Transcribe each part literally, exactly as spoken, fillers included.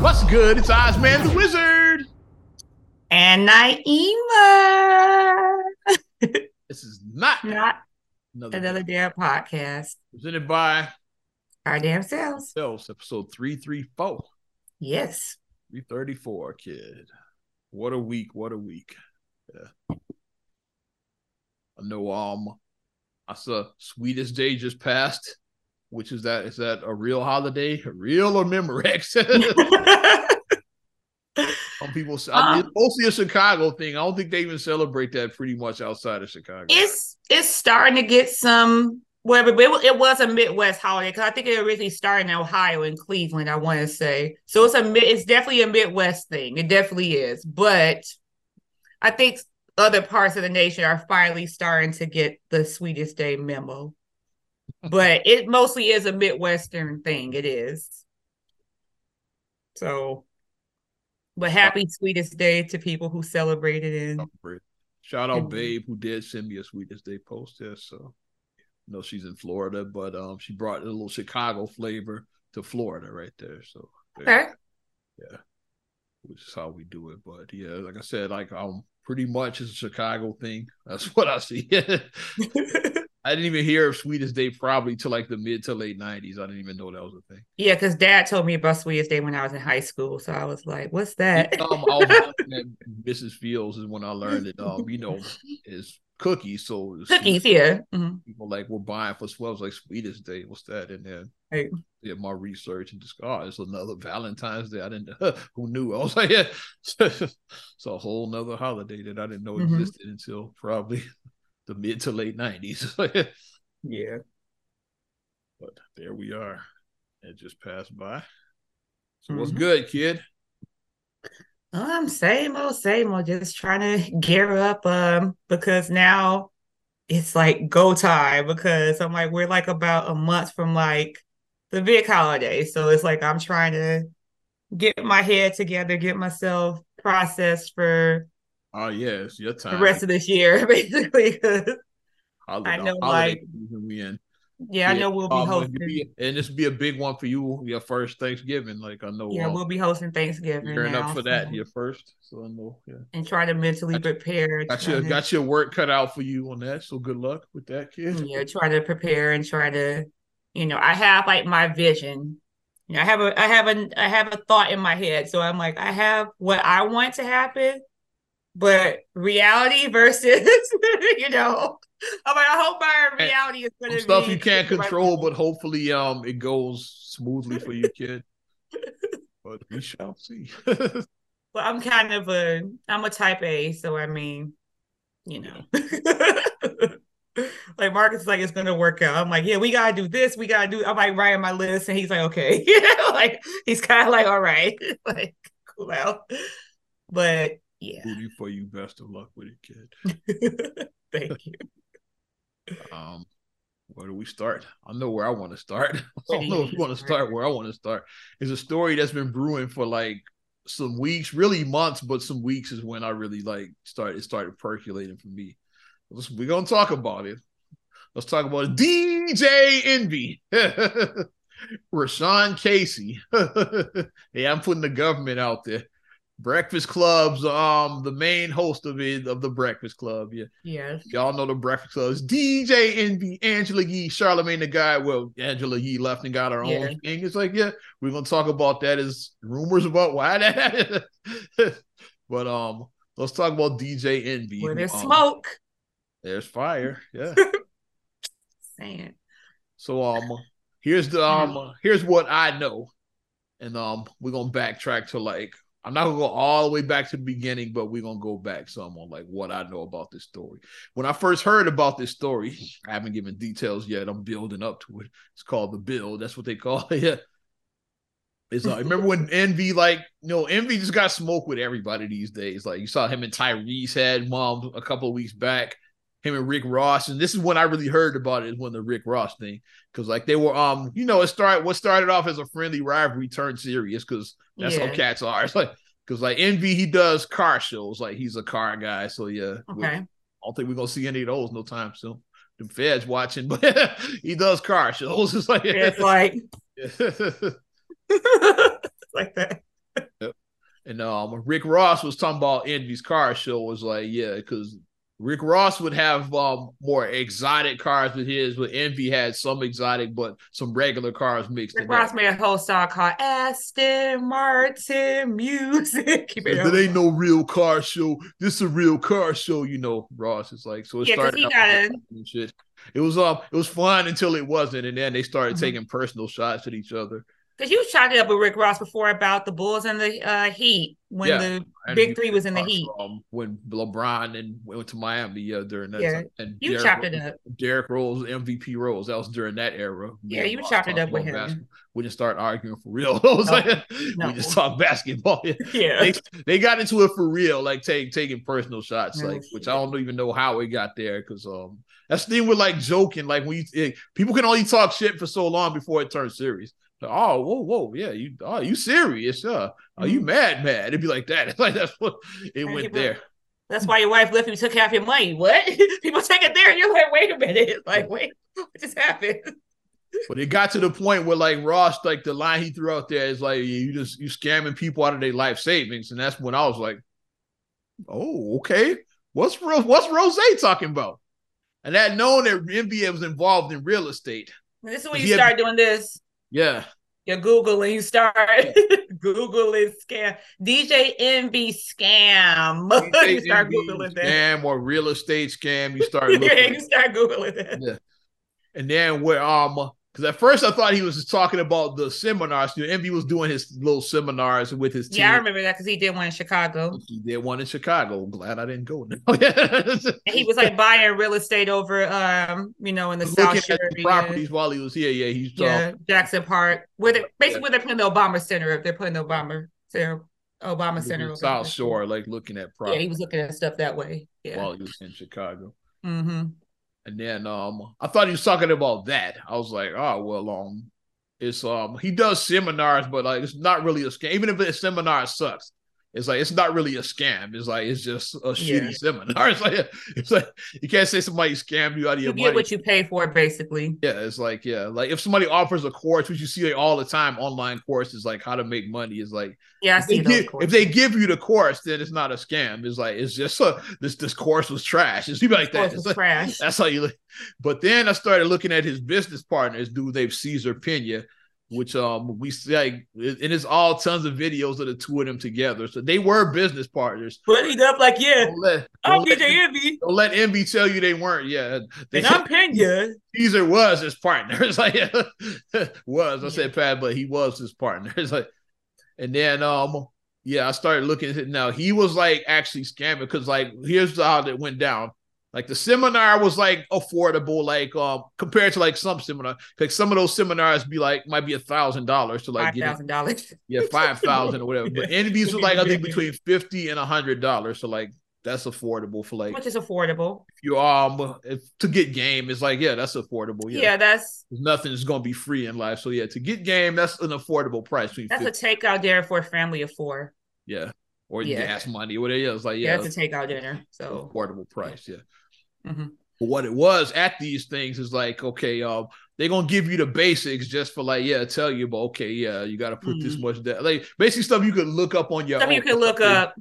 What's good? It's Ozman the Wizard. And Na'imah. This is not, not another, another Dare podcast. Presented by Our Damn Selves. Selves, episode three thirty-four. Yes. three thirty-four, kid. What a week. What a week. Yeah. I know um, I saw Sweetest Day just passed. Which is that? Is that a real holiday? A real or Memorex? Some people say, I mean, um, it's mostly a Chicago thing. I don't think they even celebrate that pretty much outside of Chicago. It's it's starting to get some whatever. Well, it, it was a Midwest holiday because I think it originally started in Ohio and Cleveland. I want to say so. It's a it's definitely a Midwest thing. It definitely is. But I think other parts of the nation are finally starting to get the Sweetest Day memo. But it mostly is a Midwestern thing. It is. So, but happy Sweetest Day to people who celebrated it. In. Shout out, Babe, who did send me a Sweetest Day post. Yeah, so, I know she's in Florida, but um, she brought a little Chicago flavor to Florida right there. So, there. Okay. Yeah, which is how we do it. But yeah, like I said, like um, pretty much it's a Chicago thing. That's what I see. I didn't even hear of Sweetest Day probably till like the mid to late nineties. I didn't even know that was a thing. Yeah, because Dad told me about Sweetest Day when I was in high school. So I was like, what's that? Um, I was looking at Missus Fields is when I learned it, um, you know, is cookies. So it was cookies, yeah. Mm-hmm. People like were buying for swells like Sweetest Day. What's that? And then hey. Did my research and just, oh, it's another Valentine's Day. I didn't who knew? I was like, yeah. It's a whole nother holiday that I didn't know existed mm-hmm. until probably the mid to late nineties. Yeah. But there we are. It just passed by. So mm-hmm. What's good, kid? Um, same old, same old. Just trying to gear up um, because now it's like go time because I'm like, we're like about a month from like the big holiday. So it's like I'm trying to get my head together, get myself processed for Oh yeah, it's your time. The rest of this year, basically. I know, like, we in. Yeah, yeah, I know we'll be um, hosting, be, and this will be a big one for you. Your first Thanksgiving, like I know. Yeah, um, we'll be hosting Thanksgiving. Gearing up for so. that, your first. So I know. Yeah. And try to mentally got prepare. Got your to, got your work cut out for you on that. So good luck with that, kid. Yeah, try to prepare and try to, you know, I have like my vision. You know, I have a, I have a, I have a thought in my head. So I'm like, I have what I want to happen. But reality versus, you know, I'm like, I hope my reality is going to be stuff you can't control, but hopefully, um, it goes smoothly for you, kid. But we shall see. Well, I'm kind of a, I'm a type A, so I mean, you know, like Marcus is like, it's going to work out. I'm like, yeah, we got to do this, we got to do. I'm like writing my list, and he's like, okay, you know, like he's kind of like, all right, like cool out, but. Yeah. Booty for you. Best of luck with it, kid. Thank you. Um, where do we start? I know where I want to start. I don't know if you want to start where I want to start. It's a story that's been brewing for like some weeks, really months, but some weeks is when I really like started. It started percolating for me. Let's, we're gonna talk about it. Let's talk about it. D J Envy. Rashawn Casey. Hey, I'm putting the government out there. Breakfast Club's um the main host of it of the Breakfast Club. Yeah. Yes. Y'all know the Breakfast Club's D J Envy, Angela Yee, Charlamagne the guy. Well, Angela Yee left and got her yeah. own thing. It's like, yeah, we're gonna talk about that as rumors about why that but um let's talk about D J Envy. Where there's um, smoke. There's fire. Yeah. Saying. So um here's the um here's what I know. And um we're gonna backtrack to like I'm not gonna go all the way back to the beginning, but we're gonna go back some on like what I know about this story. When I first heard about this story, I haven't given details yet. I'm building up to it. It's called the build. That's what they call it. Yeah. It's uh, remember when Envy, like, you know, Envy just got smoked with everybody these days. Like you saw him and Tyrese had mom a couple of weeks back. Him and Rick Ross, and this is when I really heard about it, is when the Rick Ross thing, because like they were, um, you know, it started what started off as a friendly rivalry turned serious, because that's yeah. how cats are. It's like because like Envy, he does car shows, like he's a car guy, so yeah. Okay. I don't think we're gonna see any of those no time soon. The feds watching, but he does car shows. It's like it's like, it's like that. And um, Rick Ross was talking about Envy's car show. Was like, yeah, because Rick Ross would have um, more exotic cars with his, but Envy had some exotic, but some regular cars mixed in. Rick Ross made a whole song called Aston Martin Music. Keep it up. There ain't no real car show. This is a real car show, you know, Ross. It's like, so it yeah, started he got it. And shit. It was um, it was fun until it wasn't, and then they started mm-hmm. taking personal shots at each other. Because you shot it up with Rick Ross before about the Bulls and the uh, Heat when yeah. the and Big Three was in the Heat. Um, when LeBron and went to Miami yeah, during that yeah. time. And you Derek, chopped it up. Derrick Rose, M V P Rose. That was during that era. Yeah, you Ross chopped it up with him. Basketball. We didn't start arguing for real. I was no, like, no. We just talked basketball. yeah. They, they got into it for real, like take, taking personal shots, no, like shit. Which I don't even know how it got there because um, that's the thing with like joking. Like when you, it, people can only talk shit for so long before it turns serious. Oh, whoa, whoa, yeah, you oh, you serious? Uh, are you mad, mad? It'd be like that. It's like that's what it and went people, there. That's why your wife left and took half your money. What? People take it there and you're like, wait a minute. It's like, wait, what just happened? But it got to the point where like Ross, like the line he threw out there is like, you just you scamming people out of their life savings. And that's when I was like, oh, okay. What's Ro- what's Rose talking about? And I had known that N B A was involved in real estate. And this is when you start had- doing this. Yeah. You're Googling, you start yeah. Googling scam. D J Envy scam. D J you start Envy Googling that. Scam or real estate scam. You start looking. Yeah, you start Googling that. Yeah. And then where, um, because at first I thought he was just talking about the seminars. You know, Envy was doing his little seminars with his team. Yeah, I remember that because he did one in Chicago. He did one in Chicago. I'm glad I didn't go now. And he was like buying real estate over, um, you know, in the Looking South Shore. Properties while he was here. Yeah, he's yeah, Jackson Park. Where they, basically, yeah. where they're putting the Obama Center up. They're putting the Obama Center. Obama Center. South Shore, like looking at property. Yeah, he was looking at stuff that way. Yeah. While he was in Chicago. Mm-hmm. And then um, I thought he was talking about that. I was like, oh, well, um, it's um, he does seminars, but like it's not really a scam. Even if a seminar sucks, it's like it's not really a scam. It's like it's just a shitty yeah. seminar. It's like it's like you can't say somebody scammed you out of your money. You get what you pay for, basically. Yeah, it's like yeah, like if somebody offers a course, which you see all the time, online courses like how to make money is like yeah, I see those courses. If they give you the course, then it's not a scam. It's like it's just uh, this this course was trash. It's people like that. It's like, trash. That's how you look. But then I started looking at his business partners, dude. They've Cesar Pina. Which um we like, and it's all tons of videos of the two of them together. So they were business partners. Put it up like yeah. Don't let, don't I'm let, D J Envy. Don't let Envy tell you they weren't. Yeah, they, and I'm Pena. Cesar was his partner. It's like yeah, was I yeah. said Pat, but he was his partner. It's like, and then um yeah, I started looking at it. Now he was like actually scamming because like here's how that went down. Like the seminar was like affordable, like um compared to like some seminar. Like some of those seminars be like might be a thousand dollars to like five thousand dollars. Yeah, five thousand or whatever. But N B As were like I think between fifty and a hundred dollars. So like that's affordable for like which is affordable. If you um if, to get game, it's like yeah, that's affordable. Yeah, yeah that's nothing is gonna be free in life. So yeah, to get game, that's an affordable price. That's fifty. A takeout dinner for a family of four. Yeah. Or yeah. gas money, whatever. It was like, yeah, that's a takeout dinner. So affordable price, yeah. Mm-hmm. But what it was at these things is like, okay, um, they're gonna give you the basics just for like, yeah, tell you, but okay, yeah, you got to put mm-hmm. this much down, like basically stuff you could look up on your. Stuff own. You can look up.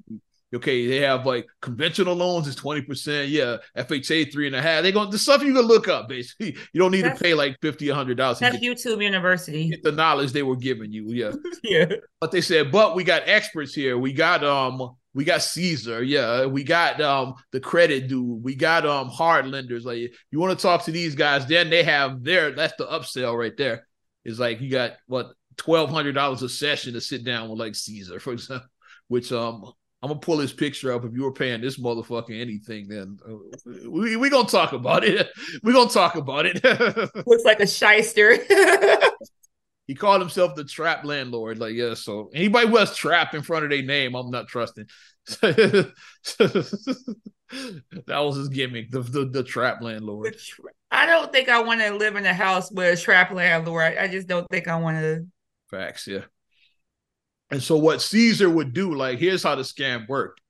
Okay, they have like conventional loans is twenty percent, yeah. F H A three and a half. They gonna the stuff you can look up basically. You don't need that's, to pay like fifty, a hundred dollars. That's get, YouTube University. Get the knowledge they were giving you, yeah, yeah. But they said, but we got experts here. We got um, we got Cesar, yeah. We got um, the credit dude. We got um, hard lenders. Like you want to talk to these guys, then they have their. That's the upsell right there. It's like you got what twelve hundred dollars a session to sit down with like Cesar, for example, which um. I'm gonna pull his picture up. If you were paying this motherfucker anything, then uh, we we gonna talk about it. We gonna talk about it. Looks like a shyster. He called himself the trap landlord. Like yeah, so anybody who has trap in front of their name, I'm not trusting. That was his gimmick, the the, the trap landlord. The tra- I don't think I want to live in a house with a trap landlord. I just don't think I want to. Facts, yeah. And so what Cesar would do, like, here's how the scam worked.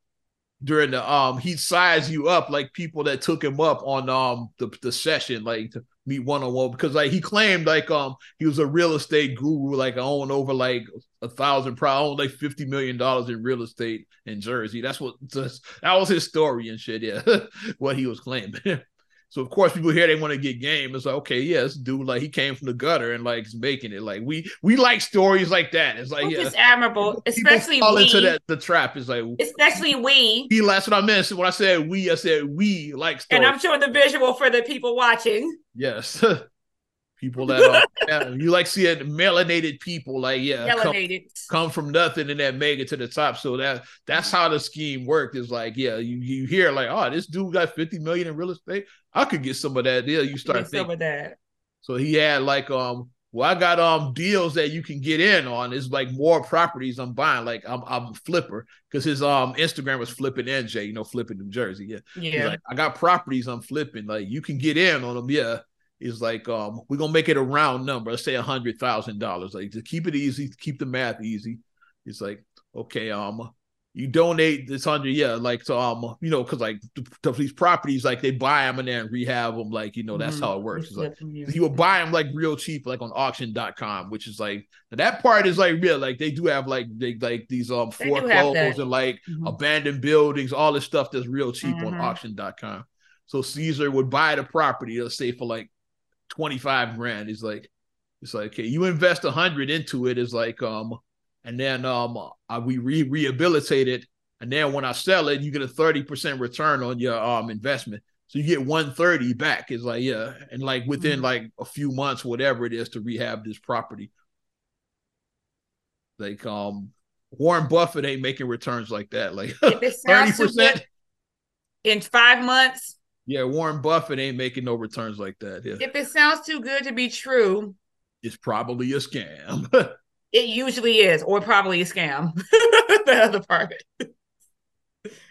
During the um, he'd size you up like people that took him up on um the, the session, like meet one on one, because like he claimed like um he was a real estate guru, like I own over like a thousand, probably own like fifty million dollars in real estate in Jersey. That's what that's, that was his story and shit. Yeah, what he was claiming. So of course people here, they want to get game. It's like, okay, yeah, this dude, like he came from the gutter and like is making it. Like we we like stories like that. It's like, which yeah, is admirable, especially fall we into that, the trap. It's like especially we. we. That's what I meant. So when I said we, I said we like stories. And I'm showing the visual for the people watching. Yes, people that are, yeah, you like seeing melanated people, like yeah, melanated. Come, come from nothing and then make it to the top. So that that's how the scheme worked. Is like yeah, you you hear like, oh, this dude got fifty million in real estate. I could get some of that deal. You start get thinking some of that. So he had like um, well, I got um deals that you can get in on. It's like more properties I'm buying. Like I'm I'm a flipper, because his um Instagram was Flipping N J, you know, Flipping New Jersey. Yeah, yeah. Like, I got properties I'm flipping. Like you can get in on them. Yeah. Is like um we're gonna make it a round number. Let's say a hundred thousand dollars. Like to keep it easy, to keep the math easy. It's like okay, um, you donate this hundred, yeah, like so um, you know, because like th- th- these properties, like they buy them and then rehab them, like you know, that's mm-hmm. how it works. It's like you will buy them like real cheap, like on auction dot com, which is like that part is like real. Like they do have like they like these um foreclosures and like mm-hmm. abandoned buildings, all this stuff that's real cheap mm-hmm. on auction dot com. So Cesar would buy the property, let's say for like twenty-five grand. Is like it's like okay, you invest a hundred into it, is like um and then um I, we re- rehabilitate it, and then when I sell it you get a thirty percent return on your um investment, so you get one thirty back. Is like yeah, and like within mm-hmm. like a few months, whatever it is to rehab this property. Like um Warren Buffett ain't making returns like that, like thirty percent in five months. Yeah, Warren Buffett ain't making no returns like that. Yeah. If it sounds too good to be true, it's probably a scam. It usually is, or probably a scam. The other part.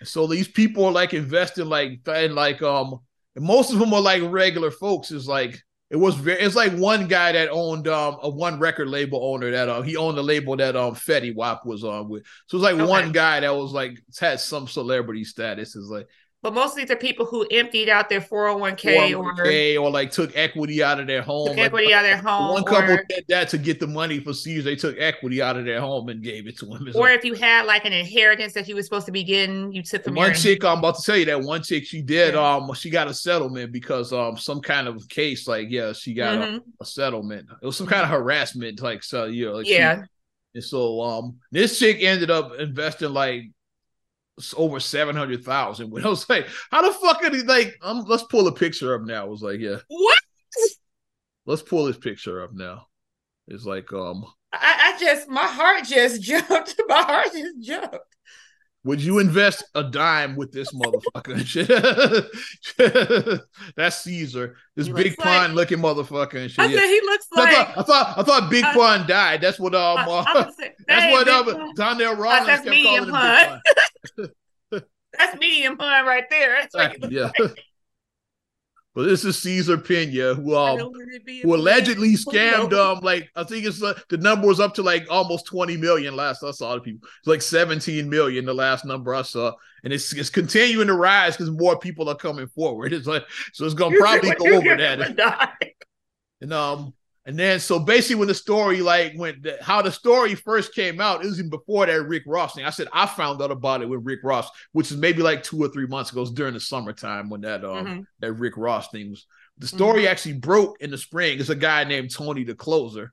So these people are like investing, like and like um, and most of them are like regular folks. Is like it was very. It's like one guy that owned um a one record label owner that um he owned the label that um Fetty Wap was on with. So it's like okay. one guy that was like had some celebrity status. Is like. But mostly the people who emptied out their four oh one k or or like took equity out of their home. Took equity like, out of their home. One couple or, did that to get the money for Cesar. They took equity out of their home and gave it to him. It's or like, if you had like an inheritance that you were supposed to be getting, you took the one chick. I'm about to tell you that one chick she did. Yeah. Um, she got a settlement because um some kind of case like yeah she got mm-hmm. a, a settlement. It was some kind of harassment like so you know, like yeah. She, and so um this chick ended up investing like. Over seven hundred thousand. When I was like, "How the fuck are these?" Like, um, let's pull a picture up now. I was like, "Yeah, what?" Let's pull this picture up now. It's like, um, I, I just my heart just jumped. My heart just jumped. Would you invest a dime with this motherfucker? And shit? That's Cesar. This he big pun like, looking motherfucker and shit. I yeah. said he looks like I thought I thought, I thought Big uh, Pun died. That's what um uh, uh, saying, that's what um, Donnell Rollins kept calling him pun. Big Pun. That's medium pun right there. That's right. Yeah. Well, this is Cesar Pina, who um, who allegedly scammed um like I think it's uh, the number was up to like almost twenty million last I saw the people. It's like seventeen million the last number I saw, and it's it's continuing to rise because more people are coming forward. It's like so it's gonna probably go over that. And um. And then, so basically when the story, like when the, how the story first came out, it was even before that Rick Ross thing. I said, I found out about it with Rick Ross, which is maybe like two or three months ago. It was during the summertime when that, um, mm-hmm. that Rick Ross thing was, the story mm-hmm. actually broke in the spring. It's a guy named Tony the Closer.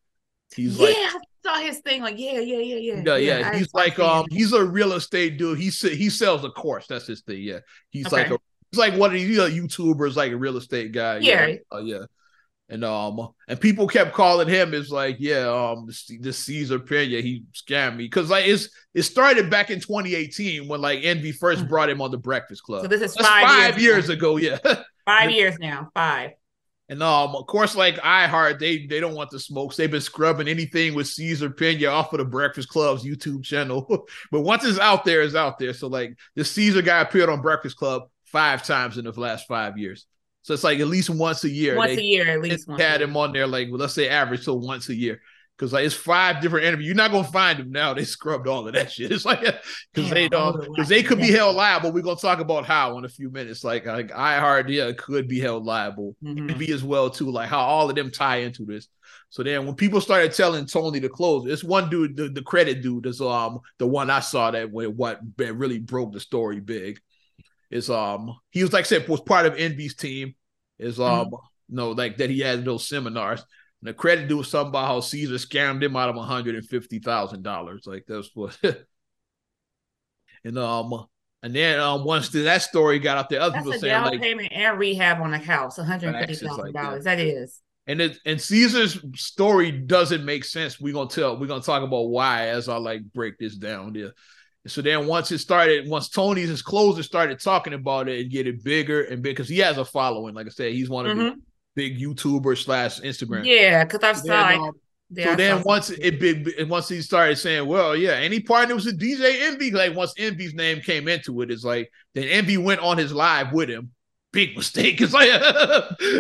He's yeah, like, I saw his thing. Like, yeah, yeah, yeah, yeah. Yeah, yeah. yeah he's like, um, he's a real estate dude. He he sells a course. That's his thing. Yeah. He's okay. like, a, he's like one of these you know, YouTubers, like a real estate guy. Yeah. Yeah. Uh, yeah. And um and people kept calling him. It's like yeah um this, this Cesar Pena, he scammed me, because like it's it started back in twenty eighteen when like Envy first brought him on the Breakfast Club. So this is That's five, five years, years ago. Yeah, five years now. Five. And um of course like iHeart they they don't want the smokes. They've been scrubbing anything with Cesar Pena off of the Breakfast Club's YouTube channel. But once it's out there, it's out there. So like this Cesar guy appeared on Breakfast Club five times in the last five years. So it's like at least once a year. Once they, a year, at least. They once had him on there, like well, let's say average, so once a year. Because like it's five different interviews. You're not gonna find them now. They scrubbed all of that shit. It's like because they don't because they could be held liable. We're gonna talk about how in a few minutes. Like like iHeart, yeah, could be held liable. Mm-hmm. It'd be as well too. Like how all of them tie into this. So then when people started telling Tony the Closer, it's one dude, the, the credit dude is um the one I saw that when what really broke the story big. Is um he was like I said was part of Envy's team. Is um mm-hmm. you know, like that he had those seminars. And the credit dude was something about how Cesar scammed him out of one hundred fifty thousand dollars. Like that's what. and um, and then um, once that story got out there, other that's people saying like payment and rehab on a house, one hundred fifty thousand dollars. Like that is. And it and Cesar's story doesn't make sense. We're gonna tell. We're gonna talk about why as I like break this down there. So then once it started, once Tony's his closer started talking about it and getting bigger and bigger, because he has a following. Like I said, he's one of mm-hmm. the big YouTuber slash Instagram. Yeah, because I've started. Um, yeah, so I then once it big, once he started saying, well, yeah, and he partnered with D J Envy. Like once Envy's name came into it, it's like then Envy went on his live with him. Big mistake. It's like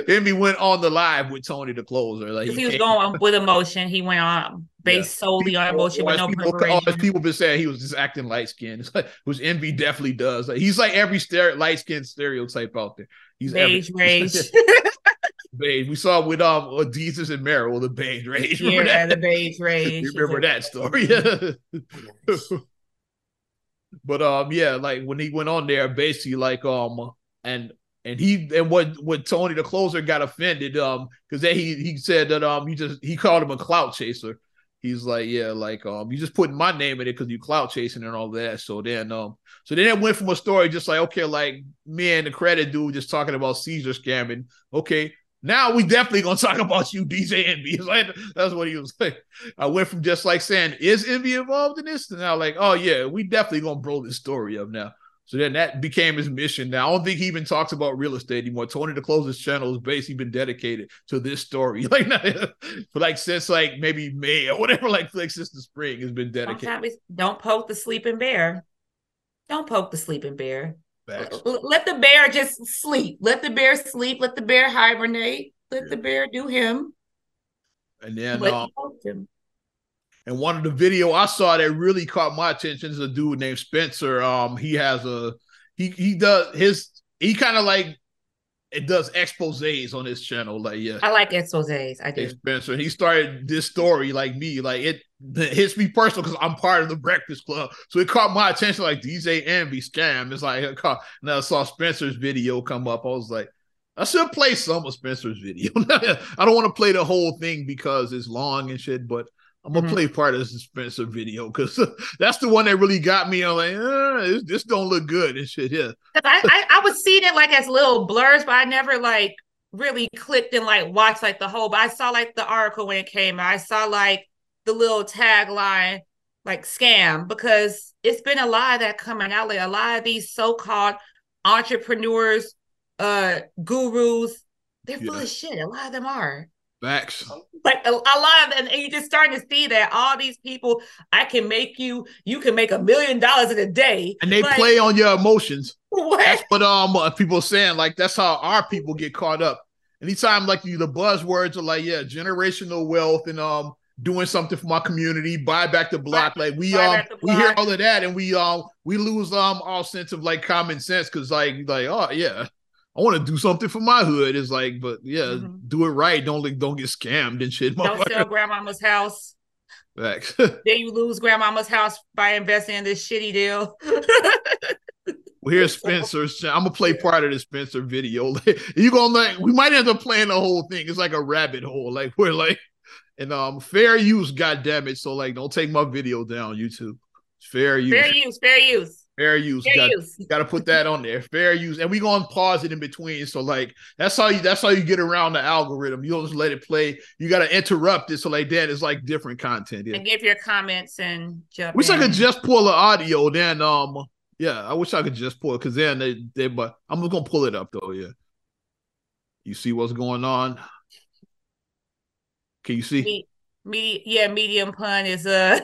Envy went on the live with Tony the Closer. Like he, he was going with emotion. He went on based yeah. solely people, on emotion. With no people, all his people been saying he was just acting light skinned, like, which Envy definitely does. Like he's like every stere- light skinned stereotype out there. He's rage, rage. Beige. We saw with um Odysseus and Meryl, the beige rage. Remember yeah, that? the beige rage. Remember that story? But um, yeah, like when he went on there, basically like um, and and he and what what Tony the Closer got offended um because then he he said that um you just he called him a clout chaser. He's like yeah, like um you just putting my name in it because you clout chasing and all that. So then um so then it went from a story just like okay, like me and the credit dude just talking about Cesar scamming. Okay. Now we definitely gonna talk about you, D J Envy. Like, that's what he was like. I went from just like saying, "Is Envy involved in this?" to now like, "Oh yeah, we definitely gonna blow this story up now." So then that became his mission. Now I don't think he even talks about real estate anymore. Tony the Closer's channel has basically been dedicated to this story, like for like since like maybe May or whatever, like, like since the spring has been dedicated. Sometimes don't poke the sleeping bear. Don't poke the sleeping bear. Back. Let the bear just sleep. Let the bear sleep. Let the bear hibernate. Let yeah. the bear do him. And then, um, him. and one of the video I saw that really caught my attention is a dude named Spencer. Um, he has a he he does his he kind of like it does exposés on his channel. Like yeah, I like exposés. I do. Spencer. He started this story like me. Like it. It hits me personal because I'm part of the Breakfast Club, so it caught my attention. Like D J Envy scam, it's like it caught, and I saw Spencer's video come up. I was like, I should play some of Spencer's video. I don't want to play the whole thing because it's long and shit, but I'm gonna mm-hmm. play part of the Spencer video because that's the one that really got me. I'm like, eh, this, this don't look good and shit. Yeah, I, I I was seeing it like as little blurs, but I never like really clicked and like watched like the whole. But I saw like the article when it came out. I saw like. The little tagline, like scam, because it's been a lot of that coming out. Like a lot of these so-called entrepreneurs, uh, gurus, they're yeah. full of shit. A lot of them are. Facts. Like a, a lot of them, and you're just starting to see that all these people, I can make you, you can make a million dollars in a day. And they like, play on your emotions. What? That's what um, people are saying. Like that's how our people get caught up. Anytime like you, the buzzwords are like, yeah, generational wealth and um, doing something for my community, buy back the block. Like we um we hear all of that and we um we lose um all sense of like common sense because like like oh yeah, I want to do something for my hood. It's like but yeah, mm-hmm. do it right. Don't like don't get scammed and shit. Don't sell grandmama's house. Facts. Then you lose grandmama's house by investing in this shitty deal. Well, here's Spencer's. I'm gonna play part of the Spencer video. You gonna like we might end up playing the whole thing. It's like a rabbit hole. Like we're like. And um, fair use, goddammit. So, like, don't take my video down, YouTube. Fair use. Fair use, fair use. Fair use. Fair got, use. Got to put that on there. Fair use. And we're going to pause it in between. So, like, that's how you that's how you get around the algorithm. You don't just let it play. You got to interrupt it. So, like, that is, like, different content. Yeah. And give your comments and jump Wish in. I could just pull the audio. Then, um, yeah, I wish I could just pull it. Because then they, they, but I'm just going to pull it up, though, yeah. You see what's going on? Can you see? Me, me, yeah, medium pun is uh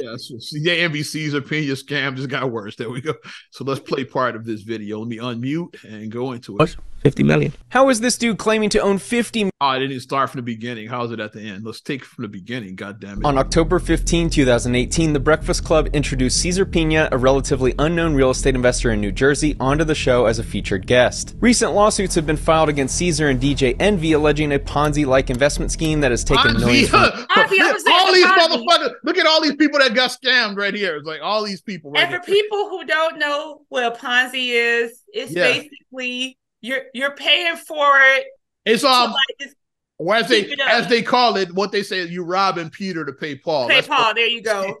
Yes, D J Envy Cesar Pina scam just got worse. There we go. So let's play part of this video. Let me unmute and go into it. fifty million. How is this dude claiming to own fifty? Oh, I didn't start from the beginning. How is it at the end? Let's take from the beginning. God damn it. On October fifteenth, two thousand eighteen, the Breakfast Club introduced Cesar Pina, a relatively unknown real estate investor in New Jersey, onto the show as a featured guest. Recent lawsuits have been filed against Cesar and D J Envy alleging a Ponzi-like investment scheme that has taken millions from all these Ponzi. Motherfuckers. Look at all these people that got scammed right here. It's like all these people. Right and for here. People who don't know what Ponzi is, it's yeah. basically you're you're paying for it. It's um, like or as they as they call it, what they say is you robbing Peter to pay Paul. Pay That's Paul. There you go.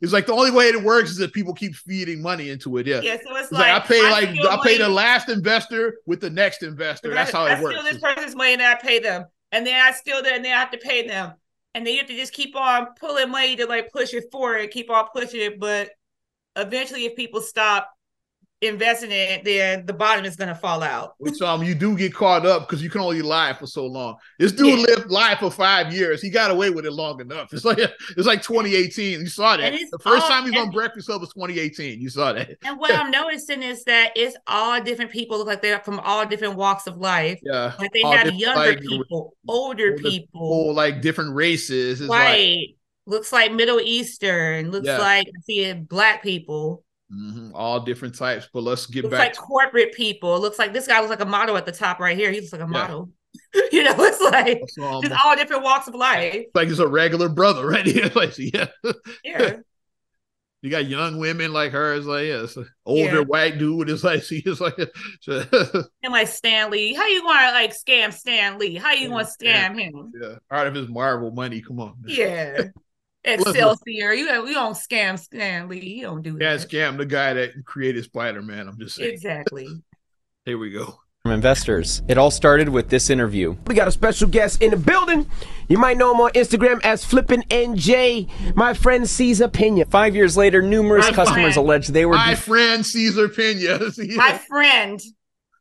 It's like the only way it works is that people keep feeding money into it. Yeah. Yeah. So it's, it's like, like I pay I like I pay money. The last investor with the next investor. That's how I, it I works. I steal this person's money and I pay them, and then I steal that and then I have to pay them. And then you have to just keep on pulling money to like push it forward, keep on pushing it. But eventually, if people stop investing in it, then the bottom is going to fall out. Which um, you do get caught up because you can only lie for so long. This dude yeah. lived life for five years. He got away with it long enough. It's like it's like twenty eighteen. You saw that the first all, time he was on Breakfast Club was twenty eighteen. You saw that. And what I'm noticing is that it's all different people. Look like they're from all different walks of life. Yeah, like they all have younger like, people, older, older people, people, like different races. It's right. Like, looks like Middle Eastern. Looks yeah. like I see it, black people. Mm-hmm. All different types, but let's get looks back like to corporate people. It looks like this guy was like a model at the top right here. He looks like a model. Yeah. You know, it's like it's um, just all different walks of life. Like he's a regular brother right here. Like, yeah. yeah. You got young women like her. It's like, yeah, it's an older yeah. white dude. It's like, she is like, and like Stan Lee. How you going to like scam Stan Lee? How you going to scam yeah. him? Yeah. Out of his Marvel money. Come on. Man. Yeah. Excelsior, you we don't scam Stan Lee. You don't do yeah, that. Yeah, scam the guy that created Spider-Man. I'm just saying. Exactly. Here we go. From investors, it all started with this interview. We got a special guest in the building. You might know him on Instagram as Flippin' N J. My friend Cesar Pina. Five years later, numerous my customers friend. Alleged they were. My friend Cesar Pina. yeah. My friend.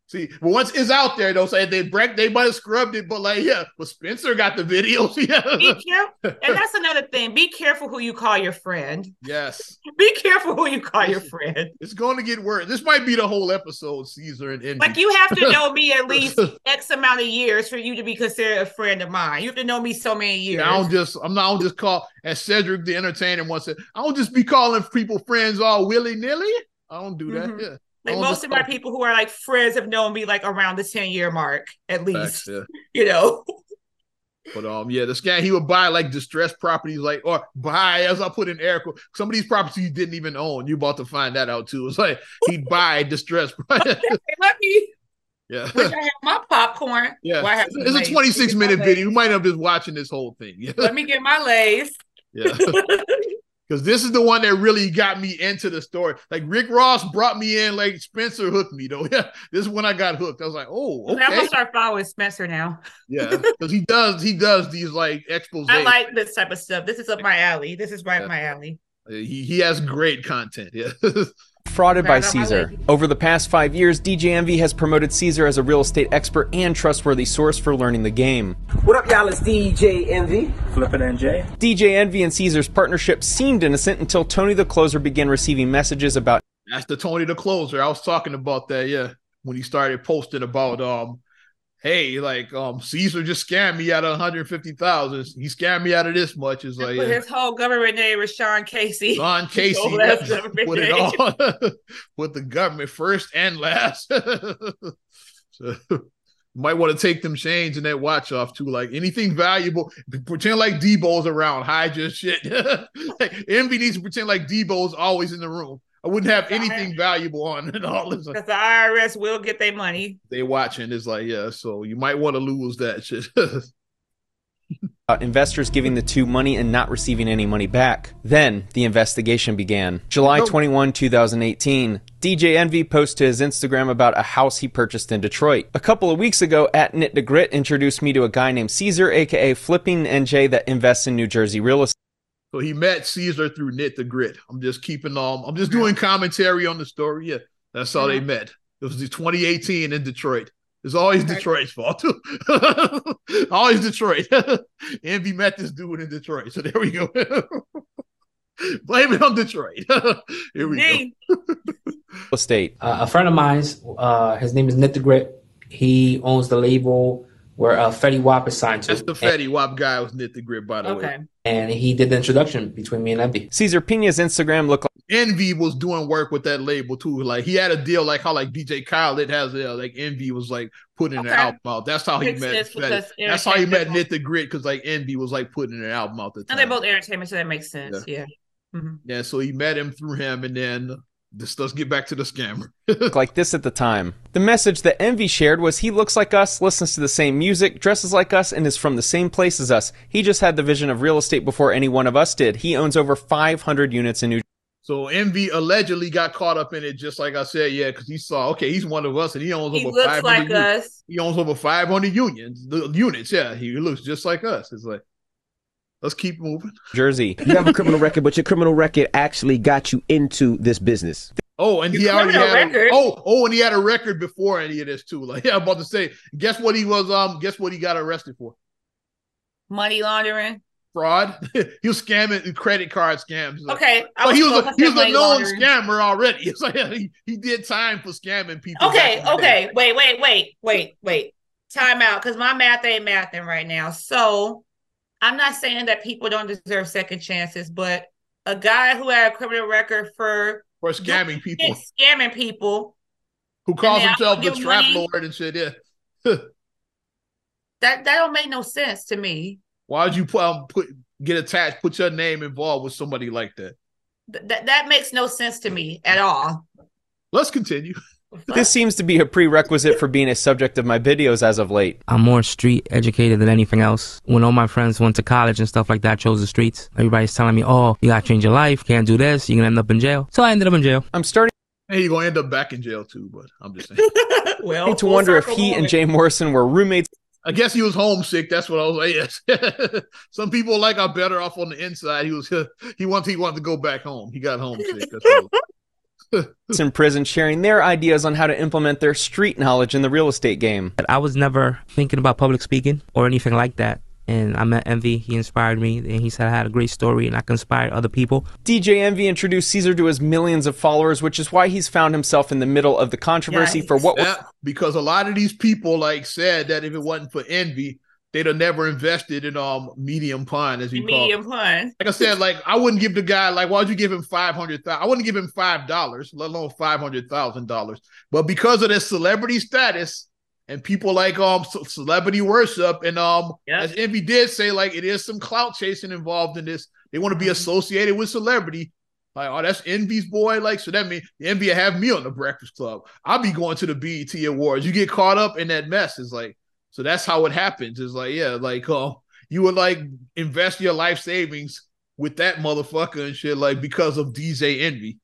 See, but once it's out there, though, say so they break, they might have scrubbed it, but like, yeah, but Spencer got the videos. Yeah. Be careful. And that's another thing. Be careful who you call your friend. Yes. Be careful who you call your friend. It's going to get worse. This might be the whole episode, Cesar and Envy. Like, you have to know me at least X amount of years for you to be considered a friend of mine. You have to know me so many years. Yeah, I don't just, I'm not, I don't just call, as Cedric the Entertainer once said, I don't just be calling people friends all willy-nilly. I don't do that. Mm-hmm. Yeah. Like most of my people who are like friends have known me like around the ten year mark, at least, yeah. you know. But um, yeah, this guy, he would buy like distressed properties, like, or buy, as I put in air quotes, some of these properties you didn't even own. You're about to find that out too. It's like he'd buy distressed properties. Yeah. Wish I had my popcorn. Yeah. Well, have it's a twenty-six minute video. You might have just watching this whole thing. Yeah. Let me get my Lay's. Yeah. Because this is the one that really got me into the story. Like Rick Ross brought me in, like Spencer hooked me though. Yeah, this is when I got hooked. I was like, oh, okay. I'm gonna start following Spencer now. Yeah, because he does he does these like exposés. I like this type of stuff. This is up my alley. This is right yeah. up my alley. He he has great content. Yeah. Frauded by Cesar. Over the past five years, D J Envy has promoted Cesar as a real estate expert and trustworthy source for learning the game. What up, y'all? It's D J Envy. Flippin' N J. D J Envy and Caesar's partnership seemed innocent until Tony the Closer began receiving messages about... That's the Tony the Closer. I was talking about that, yeah. When he started posting about... um. Hey, like, um, Cesar just scammed me out of one hundred fifty thousand dollars. He scammed me out of this much. It's like, yeah. His whole government name was Rashawn Casey. Rashawn Casey. Put it all. Put the government first and last. So, might want to take them chains and that watch off too. Like anything valuable, pretend like Debo's around. Hide your shit. Like, Envy needs to pretend like Debo's always in the room. I wouldn't have anything valuable on it all. Because the I R S will get their money. They watching. It's like, yeah, so you might want to lose that shit. Uh, investors giving the two money and not receiving any money back. Then the investigation began. July twenty-first, two thousand eighteen, D J Envy posted to his Instagram about a house he purchased in Detroit. A couple of weeks ago, at Knit to Grit introduced me to a guy named Cesar, aka Flippin' N J, that invests in New Jersey real estate. So he met Cesar through Knit to Grit. I'm just keeping um, I'm just doing commentary on the story. Yeah, that's how they met. It was the twenty eighteen in Detroit. It's always Detroit's fault. Always Detroit. Envy met this dude in Detroit. So there we go. Blame it on Detroit. Here we Dang. go. What state? Uh, a friend of mine, uh, his name is Knit two Grit. He owns the label where uh, Fetty Wap is signed to. That's the Fetty Wap guy with Knit two Grit, by the okay. way. And he did the introduction between me and Envy. Cesar Pina's Instagram looked like Envy was doing work with that label too. Like he had a deal, like how like D J Khaled has it. Uh, like Envy was like putting okay. an album out. That's how he it's met. That's, that's how he met Knit two Grit, because like Envy was like putting an album out. The time. And they're both entertainment, so that makes sense. Yeah. Yeah. Mm-hmm. Yeah, so he met him through him, and then this, let's get back to the scammer. Like this at the time. The message that Envy shared was he looks like us, listens to the same music, dresses like us, and is from the same place as us. He just had the vision of real estate before any one of us did. He owns over five hundred units in New Jersey. So Envy allegedly got caught up in it, just like I said, yeah, because he saw, okay, he's one of us, and he owns he over looks five hundred like units. Us. He owns over five hundred unions, the units, yeah. He looks just like us. It's like, let's keep moving. Jersey. You have a criminal record, but your criminal record actually got you into this business. Oh, and your he already had a, oh, oh, and he had a record before any of this too. Like, yeah, I'm about to say, guess what he was, um, guess what he got arrested for? Money laundering. Fraud. He was scamming credit card scams. Okay. But was he was a he was a known laundering. scammer already. So yeah, he, he did time for scamming people. Okay, okay. Wait, wait, wait, wait, wait. Time out, because my math ain't mathing right now. So I'm not saying that people don't deserve second chances, but a guy who had a criminal record for for scamming people, scamming people, who calls himself the trap lord and shit, yeah, that that don't make no sense to me. Why would you put, um, put get attached, put your name involved with somebody like that? Th- that that makes no sense to me at all. Let's continue. This seems to be a prerequisite for being a subject of my videos as of late. I'm more street educated than anything else. When all my friends went to college and stuff like that, I chose the streets. Everybody's telling me, oh, you gotta change your life, can't do this, you're gonna end up in jail. So I ended up in jail. I'm starting. Hey, you're gonna end up back in jail too, but I'm just saying. Well, I need to wonder if he and Jay Morrison were roommates. I guess he was homesick. That's what I was like. Yes. Some people like are better off on the inside. He was he wanted he wanted to go back home. He got homesick. That's what I in prison, sharing their ideas on how to implement their street knowledge in the real estate game. I was never thinking about public speaking or anything like that, and I met Envy. He inspired me, and he said I had a great story, and I inspired other people. D J Envy introduced Cesar to his millions of followers, which is why he's found himself in the middle of the controversy yeah, for what was- yeah, because a lot of these people like said that if it wasn't for Envy, they'd have never invested in um medium pun, as you call medium it. Pun. Like I said, like I wouldn't give the guy like why'd you give him five hundred thousand? I wouldn't give him five dollars, let alone five hundred thousand dollars. But because of this celebrity status and people like um celebrity worship and um yep. as Envy did say, like it is some clout chasing involved in this. They want to be associated with celebrity. Like, oh, that's Envy's boy. Like, so that means Envy will have me on the Breakfast Club. I'll be going to the B E T Awards. You get caught up in that mess. It's like. So that's how it happens. It's like, yeah, like uh, you would like invest your life savings with that motherfucker and shit, like because of D J Envy.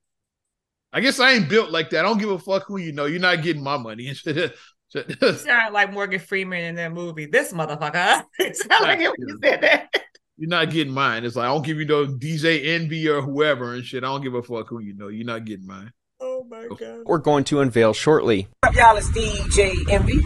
I guess I ain't built like that. I don't give a fuck who you know. You're not getting my money and shit. You sound like Morgan Freeman in that movie. This motherfucker. It sounds like it when you said that. You're not getting mine. It's like, I don't give you no D J Envy or whoever and shit. I don't give a fuck who you know. You're not getting mine. Oh my God. We're going to unveil shortly. What up, y'all? It's D J Envy.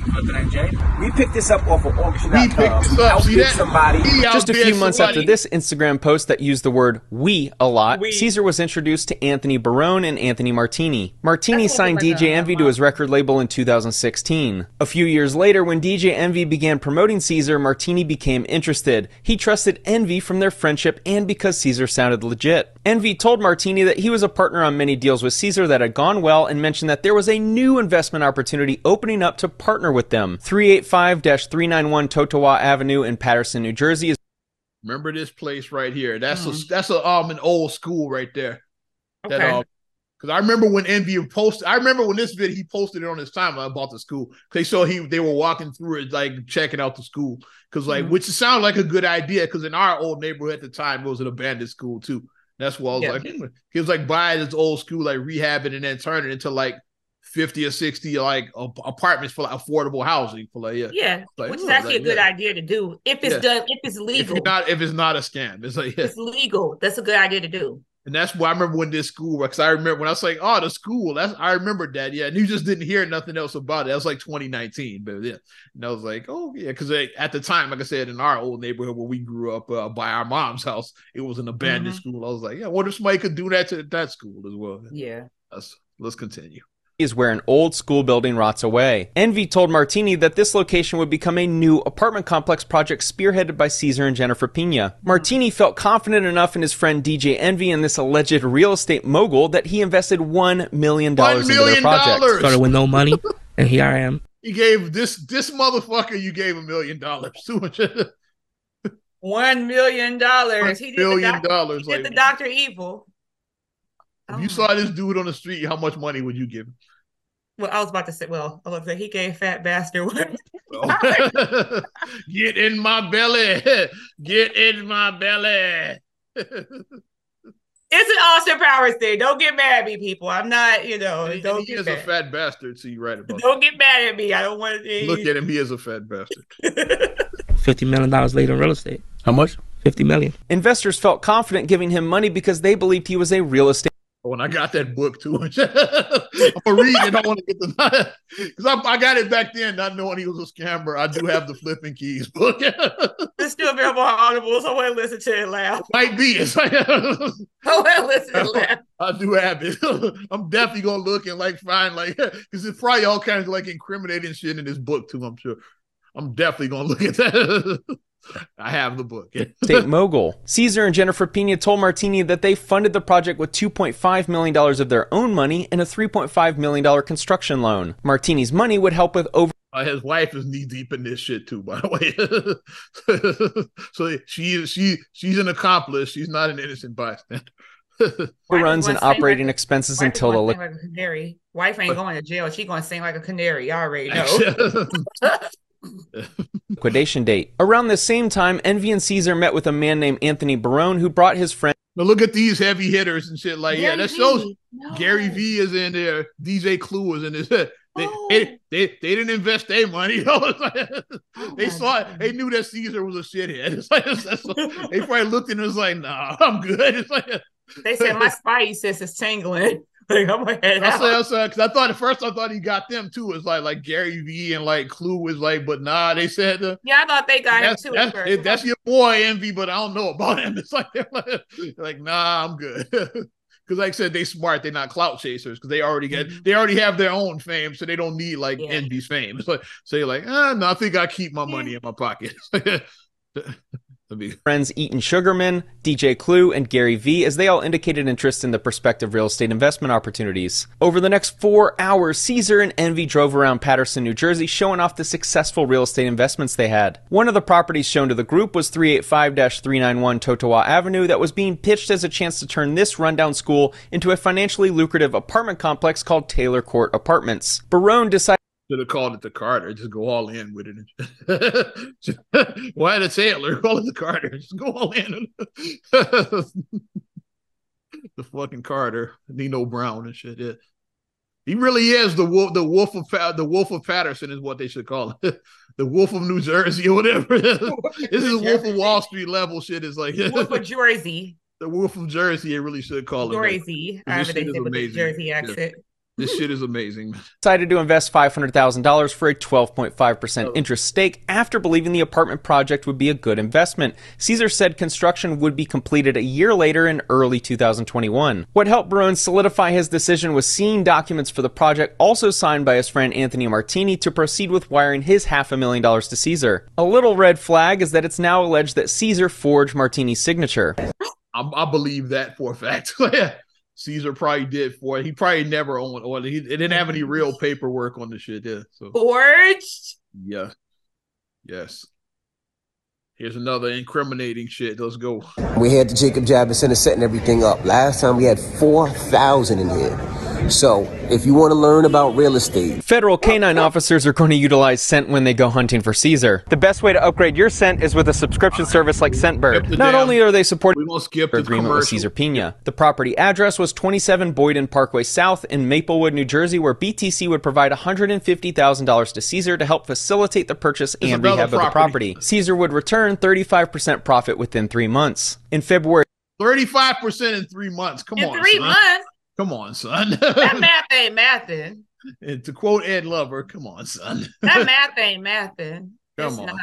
We picked this up off of auction dot com. We picked this up. See that? Somebody. Just a few months somebody. after this Instagram post that used the word we a lot, we. Cesar was introduced to Anthony Barone and Anthony Martini. Martini signed D J that. Envy to his record label in two thousand sixteen. A few years later, when D J Envy began promoting Cesar, Martini became interested. He trusted Envy from their friendship and because Cesar sounded legit. Envy told Martini that he was a partner on many deals with Cesar that had gone well and mentioned that there was a new investment opportunity opening up to partner with them. three eighty-five three ninety-one Totowa Avenue in Paterson, New Jersey. Is Remember this place right here. That's mm. a, that's a um an old school right there. Okay. That, um, Cause I remember when Envy posted. I remember when this video he posted it on his timeline about the school. They saw he they were walking through it, like checking out the school. Cause like mm. which sounded like a good idea. Cause in our old neighborhood at the time, it was an abandoned school too. That's why I was yeah. like, he was like buying this old school, like rehabbing and then turning it into like fifty or sixty like a- apartments for like affordable housing for like yeah, yeah, like, which is actually like, a good yeah. idea to do if it's yeah. done, if it's legal, if, not, if it's not a scam. It's like yeah. it's legal. That's a good idea to do. And that's why I remember when this school works. I remember when I was like, oh, the school. That's I remembered that. Yeah. And you just didn't hear nothing else about it. That was like twenty nineteen. But yeah. And I was like, oh, yeah. Because at the time, like I said, in our old neighborhood where we grew up uh, by our mom's house, it was an abandoned mm-hmm. school. I was like, yeah, I wonder if somebody could do that to that school as well. Yeah. Let's, let's continue. Is where an old school building rots away. Envy told Martini that this location would become a new apartment complex project spearheaded by Cesar and Jennifer Pina. Martini felt confident enough in his friend D J Envy and this alleged real estate mogul that he invested one million dollars into their project. Started with no money, and here I am. You gave this this motherfucker, you gave a million dollars. One million dollars. He did million the, doc- dollars, he did like the Doctor Evil. If you saw this dude on the street, how much money would you give him? Well, I was about to say, well, I was like, he gave fat bastard one. Oh. Get in my belly. Get in my belly. It's an Austin Powers thing. Don't get mad at me, people. I'm not, you know, and don't he get is mad. A fat bastard, so you're right about Don't that. Get mad at me. I don't want to. Look at him. He is a fat bastard. fifty million dollars later in real estate. How much? fifty million dollars. Investors felt confident giving him money because they believed he was a real estate. When I got that book too, I'm gonna read it. I want to get the because I, I got it back then, not knowing he was a scammer. I do have the Flipping Keys book. It's still available on Audible, so I want to listen to it loud. It might be. It's like, I want to listen to it loud. I do have it. I'm definitely gonna look and like find like because it's probably all kinds of like incriminating shit in this book too. I'm sure. I'm definitely gonna look at that. I have the book. State mogul. Cesar and Jennifer Pina told Martini that they funded the project with two point five million dollars of their own money and a three point five million dollars construction loan. Martini's money would help with over... Uh, his wife is knee-deep in this shit, too, by the way. So she, she, she's an accomplice. She's not an innocent bystander. Runs and operating like, expenses until the like a canary. Wife ain't going to jail. She's going to sing like a canary. Y'all already know. Liquidation date. Around the same time, Envy and Cesar met with a man named Anthony Barone who brought his friend. Now look at these heavy hitters and shit like Gary yeah, that v. shows no. Gary Vee is in there, D J Clue is in this. They, oh. they, they, they didn't invest their money. They saw it. They knew that Cesar was a shithead. It's like, it's, it's, they probably looked and it was like, nah, I'm good. It's like, they said my spidey sense is tingling. Like, I'm gonna head out. I said, because I thought at first I thought he got them too. It's like like Gary Vee and like Clue was like, but nah, they said uh, yeah, I thought they got him too. That's, it, that's your boy Envy, but I don't know about him. It's like they're like, like nah, I'm good. Because like I said, they smart. They're not clout chasers because they already get mm-hmm. they already have their own fame, so they don't need like yeah. Envy's fame. It's like so you're like, ah, no, I think I keep my money in my pocket. Friends Eaton Sugarman, D J Clue, and Gary Vee as they all indicated interest in the prospective real estate investment opportunities. Over the next four hours, Cesar and Envy drove around Paterson, New Jersey, showing off the successful real estate investments they had. One of the properties shown to the group was three eighty-five dash three ninety-one Totowa Avenue that was being pitched as a chance to turn this rundown school into a financially lucrative apartment complex called Taylor Court Apartments. Barone decided... Should have called it the Carter. Just go all in with it. Why the Taylor? Call it the Carter. Just go all in. The fucking Carter. Nino Brown and shit. Yeah. He really is the wolf. The wolf of the wolf of Paterson is what they should call it. The wolf of New Jersey or whatever. This is wolf of Wall Street level shit. Is like the wolf of Jersey. The wolf of Jersey. It really should call it Jersey. I have it with a Jersey accent. Yeah. This shit is amazing. Decided to invest five hundred thousand dollars for a twelve point five percent interest stake after believing the apartment project would be a good investment. Cesar said construction would be completed a year later in early two thousand twenty-one. What helped Barone solidify his decision was seeing documents for the project also signed by his friend Anthony Martini to proceed with wiring his half a million dollars to Cesar. A little red flag is that it's now alleged that Cesar forged Martini's signature. I, I believe that for a fact. Cesar probably did for it. He probably never owned or he it didn't have any real paperwork on the shit. Yeah. So. Forged? Yeah. Yes. Here's another incriminating shit. Let's go. We had the Jacob Javits Center setting everything up. Last time we had four thousand in here. So if you want to learn about real estate. Federal canine officers are going to utilize Scent when they go hunting for Cesar. The best way to upgrade your Scent is with a subscription service like Scentbird. Not only are they supporting their agreement commercial. With Cesar Pina. The property address was twenty-seven Boyden Parkway South in Maplewood, New Jersey, where B T C would provide one hundred fifty thousand dollars to Cesar to help facilitate the purchase and rehab property. of the property. Cesar would return thirty-five percent profit within three months. In February, thirty-five percent in three months. Come in on, three son. months. Come on, son. That math ain't mathin'. And to quote Ed Lover, come on, son. That math ain't mathin'. Come it's on. Not.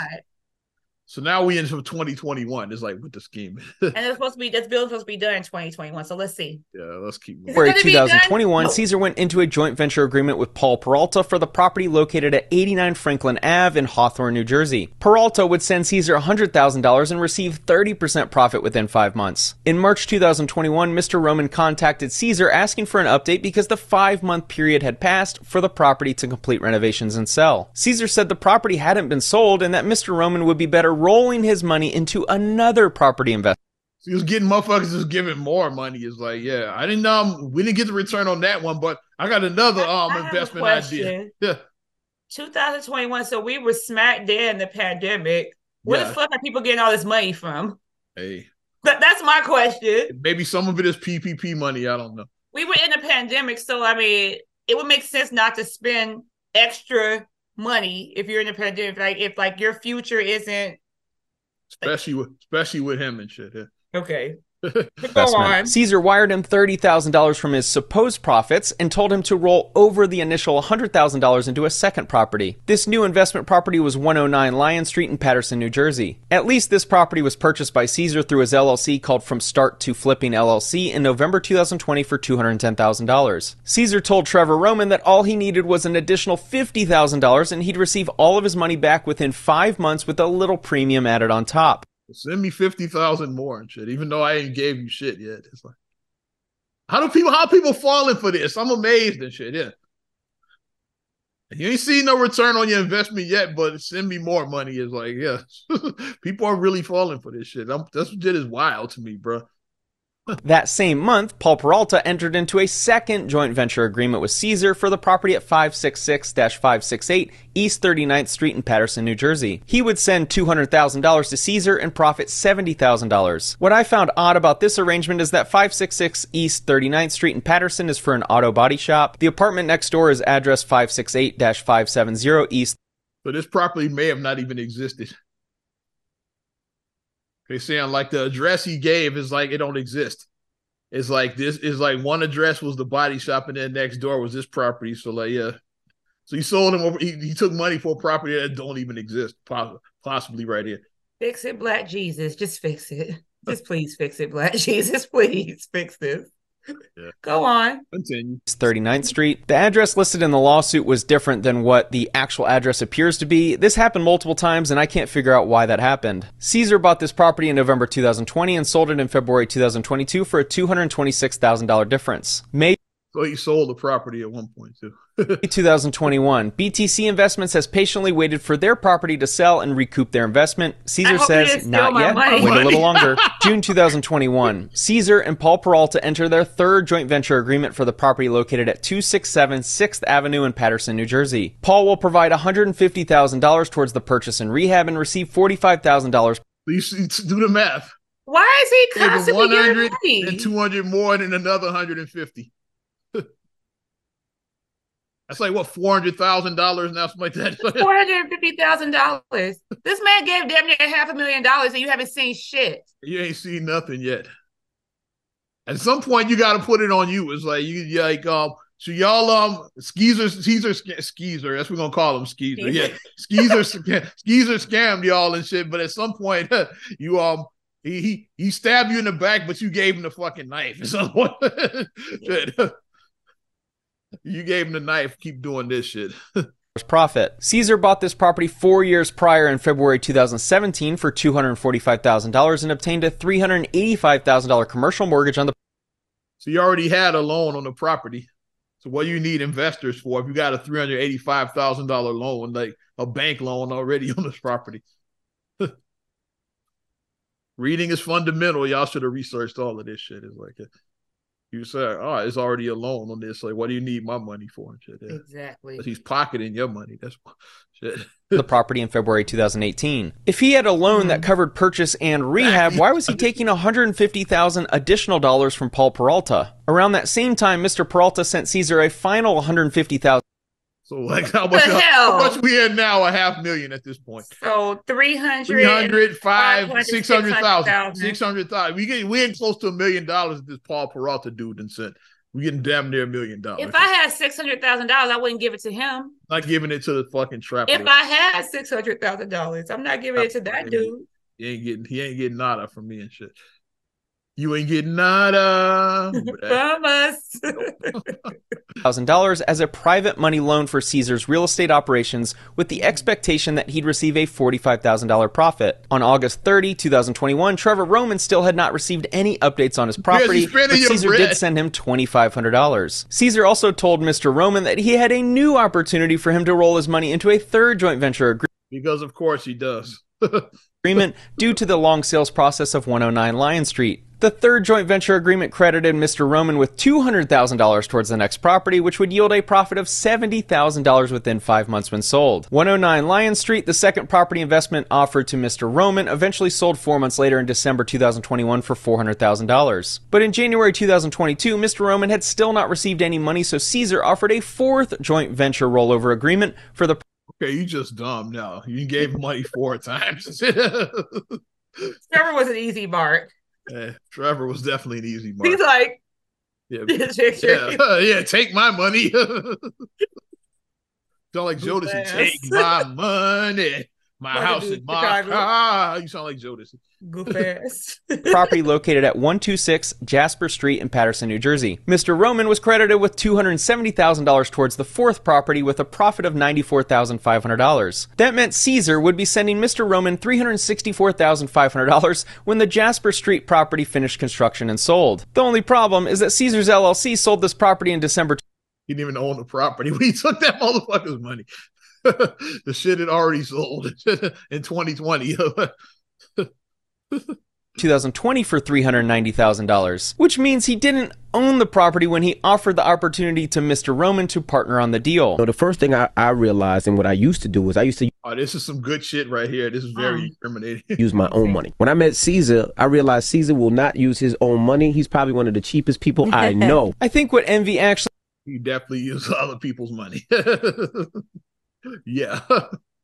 So now we into twenty twenty-one. It's like with the scheme, and it's supposed to be this bill is supposed to be done in twenty twenty-one. So let's see. Yeah, let's keep moving. February twenty twenty-one, Cesar went into a joint venture agreement with Paul Peralta for the property located at eighty-nine Franklin Avenue in Hawthorne, New Jersey. Peralta would send Cesar one hundred thousand dollars and receive thirty percent profit within five months. In March two thousand twenty-one, Mister Roman contacted Cesar asking for an update because the five-month period had passed for the property to complete renovations and sell. Cesar said the property hadn't been sold and that Mister Roman would be better rolling his money into another property investment. So he was getting motherfuckers just giving more money. It's like, yeah, I didn't um we didn't get the return on that one, but I got another um investment idea. Yeah. twenty twenty-one. So we were smack dead in the pandemic. Where yeah. the fuck are people getting all this money from? Hey. But that's my question. Maybe some of it is P P P money. I don't know. We were in a pandemic, so I mean, it would make sense not to spend extra money if you're in a pandemic. Like if like your future isn't. Especially with, especially with him and shit. Yeah. Okay. Go on. Cesar wired him thirty thousand dollars from his supposed profits and told him to roll over the initial one hundred thousand dollars into a second property. This new investment property was one oh nine Lion Street in Paterson, New Jersey. At least this property was purchased by Cesar through his L L C called From Start to Flipping L L C in November two thousand twenty for two hundred ten thousand dollars. Cesar told Trevor Roman that all he needed was an additional fifty thousand dollars and he'd receive all of his money back within five months with a little premium added on top. Send me fifty thousand more and shit, even though I ain't gave you shit yet. It's like, how do people, how people falling for this? I'm amazed and shit. Yeah. You ain't seen no return on your investment yet, but send me more money. It's like, yeah, people are really falling for this shit. I'm, this shit is wild to me, bro. That same month, Paul Peralta entered into a second joint venture agreement with Cesar for the property at five sixty-six dash five sixty-eight East thirty-ninth Street in Paterson, New Jersey. He would send two hundred thousand dollars to Cesar and profit seventy thousand dollars. What I found odd about this arrangement is that five sixty-six East thirty-ninth Street in Paterson is for an auto body shop. The apartment next door is address five sixty-eight dash five seventy East. So this property may have not even existed. They saying like the address he gave is like it don't exist. It's like this is like one address was the body shop and then next door was this property. So like yeah, so he sold him over. He, he took money for a property that don't even exist. Possibly, possibly right here. Fix it, Black Jesus. Just fix it. Just please fix it, Black Jesus. Please fix this. Yeah. Go on. Continue. thirty-ninth Street. The address listed in the lawsuit was different than what the actual address appears to be. This happened multiple times, and I can't figure out why that happened. Cesar bought this property in November two thousand twenty and sold it in February two thousand twenty-two for a two hundred twenty-six thousand dollars difference. May So he sold the property at one point, too. two thousand twenty-one, B T C Investments has patiently waited for their property to sell and recoup their investment. Cesar says, not yet. Money. Wait a little longer. June two thousand twenty-one, Cesar and Paul Peralta enter their third joint venture agreement for the property located at two sixty-seven sixth Avenue in Paterson, New Jersey. Paul will provide one hundred fifty thousand dollars towards the purchase and rehab and receive forty-five thousand dollars. Do the math. Why is he constantly giving money? And two hundred more than another one hundred fifty. That's like, what, four hundred thousand dollars now? Something like that. four hundred fifty thousand dollars. This man gave damn near half a million dollars and you haven't seen shit. You ain't seen nothing yet. At some point, you got to put it on you. It's like, you like, um, so y'all, um, Skeezer, Skeezer, Skeezer, that's what we're going to call him, Skeezer. Yeah. Skeezer, Skeezer scammed y'all and shit. But at some point, you, um, he, he, he stabbed you in the back, but you gave him the fucking knife. At some point. You gave him the knife. Keep doing this shit. Profit. Cesar bought this property four years prior in February two thousand seventeen for two hundred forty-five thousand dollars and obtained a three hundred eighty-five thousand dollars commercial mortgage on the. So you already had a loan on the property. So what do you need investors for if you got a three hundred eighty-five thousand dollars loan, like a bank loan already on this property? Reading is fundamental. Y'all should have researched all of this shit. It's like a. You say, oh, it's already a loan on this. Like, what do you need my money for? And shit. Yeah. Exactly. But he's pocketing your money. That's shit. The property in February two thousand eighteen. If he had a loan that covered purchase and rehab, why was he taking one hundred fifty thousand dollars additional dollars from Paul Peralta? Around that same time, Mister Peralta sent Cesar a final one hundred fifty thousand dollars. So like how much, how much we in now? A half million at this point. So three hundred, five hundred, six hundred thousand six hundred thousand We get, we ain't close to a million dollars that this Paul Peralta dude and sent. We're getting damn near a million dollars. If I had six hundred thousand dollars, I wouldn't give it to him. Not giving it to the fucking trapper. If I had six hundred thousand dollars, I'm not giving it to that dude. He ain't getting, he ain't getting nada from me and shit. You ain't getting nada from us. one thousand dollars as a private money loan for Caesar's real estate operations with the expectation that he'd receive a forty-five thousand dollars profit. On August thirtieth, twenty twenty-one, Trevor Roman still had not received any updates on his property, but Caesar bread. did send him twenty-five hundred dollars. Caesar also told Mister Roman that he had a new opportunity for him to roll his money into a third joint venture agreement. Because of course he does. agreement due to the long sales process of one oh nine Lion Street. The third joint venture agreement credited Mister Roman with two hundred thousand dollars towards the next property, which would yield a profit of seventy thousand dollars within five months when sold. one oh nine Lion Street, the second property investment offered to Mister Roman, eventually sold four months later in December two thousand twenty-one for four hundred thousand dollars. But in January two thousand twenty-two, Mister Roman had still not received any money, so Caesar offered a fourth joint venture rollover agreement for the... Okay, you just dumb now. You gave money four times. Trevor was an easy mark. Yeah, Trevor was definitely an easy mark. He's like, yeah, yeah, yeah, take my money. Sound like Jodeci. Take my money, my what house, and my Chicago. car. You sound like Jodeci. Goof ass. Property located at one twenty-six Jasper Street in Paterson, New Jersey. Mister Roman was credited with two hundred seventy thousand dollars towards the fourth property with a profit of ninety-four thousand five hundred dollars. That meant Caesar would be sending Mister Roman three hundred sixty-four thousand five hundred dollars when the Jasper Street property finished construction and sold. The only problem is that Caesar's L L C sold this property in December. He didn't even own the property. We took that motherfucker's money. The shit had already sold in twenty twenty. twenty twenty for three hundred ninety thousand dollars, which means he didn't own the property when he offered the opportunity to Mister Roman to partner on the deal. So the first thing I, I realized and what I used to do was I used to... Oh, this is some good shit right here. This is very um, incriminating. Use my own money. When I met Caesar, I realized Caesar will not use his own money. He's probably one of the cheapest people I know. I think what Envy actually... He definitely uses other people's money. Yeah.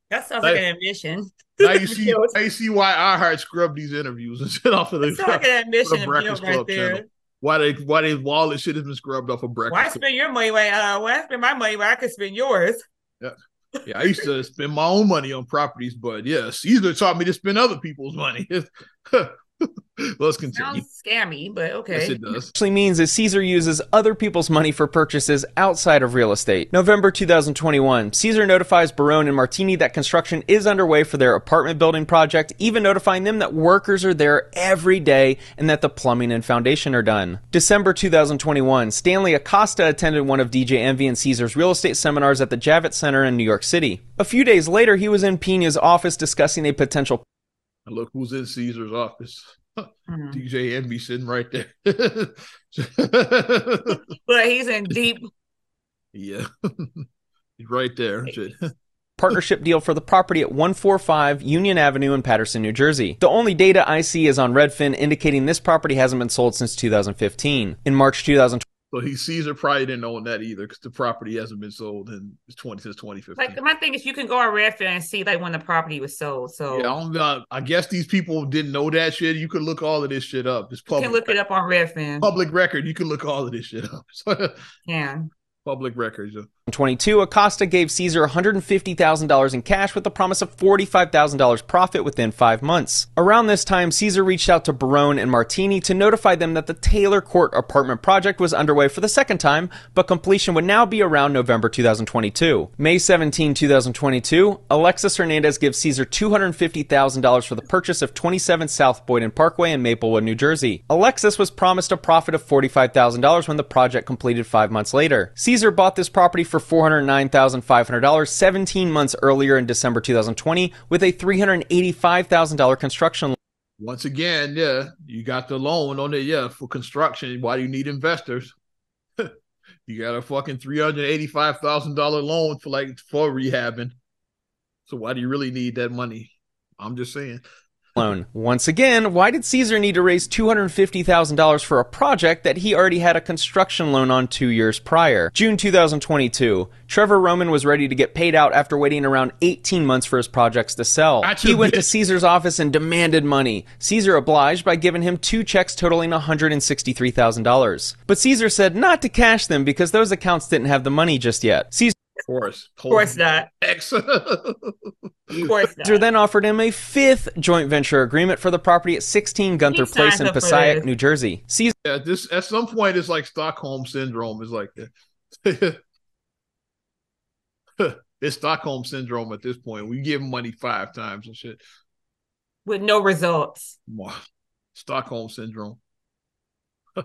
That sounds like, like an admission. Now you see, now you see why iHeart scrubbed these interviews and shit off of the, like an admission the Breakfast Club right there. Channel. Why they, why they, all this shit has been scrubbed off of Breakfast Club. Why spend your money? Where, uh, why spend my money where I could spend yours? Yeah, yeah. I used to spend my own money on properties, but yeah, Caesar taught me to spend other people's money. Let's continue. Sounds scammy, but okay. Yes, it does. It actually means that Caesar uses other people's money for purchases outside of real estate. November two thousand twenty-one, Caesar notifies Barone and Martini that construction is underway for their apartment building project, even notifying them that workers are there every day and that the plumbing and foundation are done. December two thousand twenty-one, Stanley Acosta attended one of D J Envy and Caesar's real estate seminars at the Javits Center in New York City. A few days later, he was in Pina's office discussing a potential... And look who's in Caesar's office. Mm-hmm. D J Envy sitting right there. But he's in deep. Yeah. He's right there. Partnership deal for the property at one forty-five Union Avenue in Paterson, New Jersey. The only data I see is on Redfin indicating this property hasn't been sold since two thousand fifteen. In March two thousand twenty, so he Caesar probably didn't own that either because the property hasn't been sold in twenty since twenty fifteen. Like my thing is, you can go on Redfin and see like when the property was sold. So yeah, I, don't, uh, I guess these people didn't know that shit. You could look all of this shit up. It's public. You can look it up on Redfin. Public record. You can look all of this shit up. Yeah. Public records. Yeah. In twenty-two, Acosta gave Caesar one hundred fifty thousand dollars in cash with the promise of forty-five thousand dollars profit within five months. Around this time, Caesar reached out to Barone and Martini to notify them that the Taylor Court apartment project was underway for the second time, but completion would now be around November two thousand twenty-two. May seventeenth, twenty twenty-two, Alexis Hernandez gives Caesar two hundred fifty thousand dollars for the purchase of twenty-seven South Boyden Parkway in Maplewood, New Jersey. Alexis was promised a profit of forty-five thousand dollars when the project completed five months later. Caesar bought this property for four hundred nine thousand five hundred dollars seventeen months earlier in December two thousand twenty with a three hundred eighty-five thousand dollars construction loan. Once again, yeah, you got the loan on it, yeah, for construction. Why do you need investors? You got a fucking three hundred eighty-five thousand dollars loan for like for rehabbing. So why do you really need that money? I'm just saying. loan. Once again, why did Cesar need to raise two hundred fifty thousand dollars for a project that he already had a construction loan on two years prior? June two thousand twenty-two, Trevor Roman was ready to get paid out after waiting around eighteen months for his projects to sell. He went to Cesar's office and demanded money. Cesar obliged by giving him two checks totaling one hundred sixty-three thousand dollars. But Cesar said not to cash them because those accounts didn't have the money just yet. Cesar Of course. Of course not. Of course not. Cesar then offered him a fifth joint venture agreement for the property at sixteen Gunther Place in Passaic, New Jersey. Cesar yeah, this at some point it's like Stockholm syndrome is like it's Stockholm syndrome at this point. We give money five times and shit. With no results. Stockholm syndrome.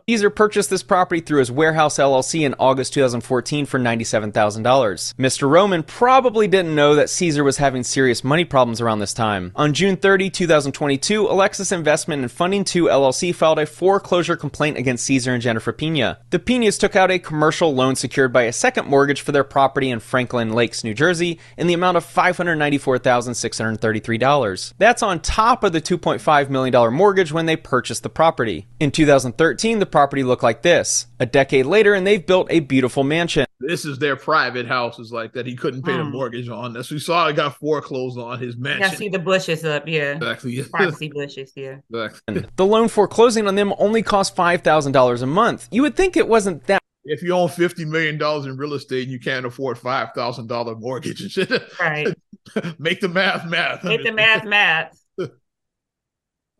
Cesar purchased this property through his warehouse L L C in August two thousand fourteen for ninety-seven thousand dollars. Mister Roman probably didn't know that Cesar was having serious money problems around this time. On June thirtieth, two thousand twenty-two, Alexis Investment and Funding two L L C filed a foreclosure complaint against Cesar and Jennifer Pina. The Pinas took out a commercial loan secured by a second mortgage for their property in Franklin Lakes, New Jersey, in the amount of five hundred ninety-four thousand six hundred thirty-three dollars. That's on top of the two point five million dollars mortgage when they purchased the property. In two thousand thirteen, the property looked like this. A decade later, and they've built a beautiful mansion. This is their private houses like that he couldn't pay mm. the mortgage on. That's we saw it got foreclosed on his mansion. I see the bushes up, yeah. Exactly. Property bushes, yeah. Exactly. The loan foreclosing on them only cost five thousand dollars a month. You would think it wasn't that. If you own fifty million dollars in real estate and you can't afford five thousand dollars mortgage and shit. Right. Make the math math. Make the math math.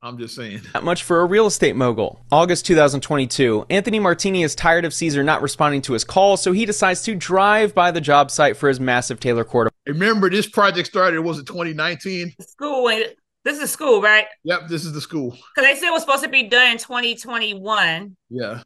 I'm just saying. Not much for a real estate mogul. August two thousand twenty-two, Anthony Martini is tired of Cesar not responding to his calls, so he decides to drive by the job site for his massive Taylor Court. Remember, this project started, was it twenty nineteen? School, this is school, right? Yep, this is the school. Because they said it was supposed to be done in twenty twenty-one. Yeah,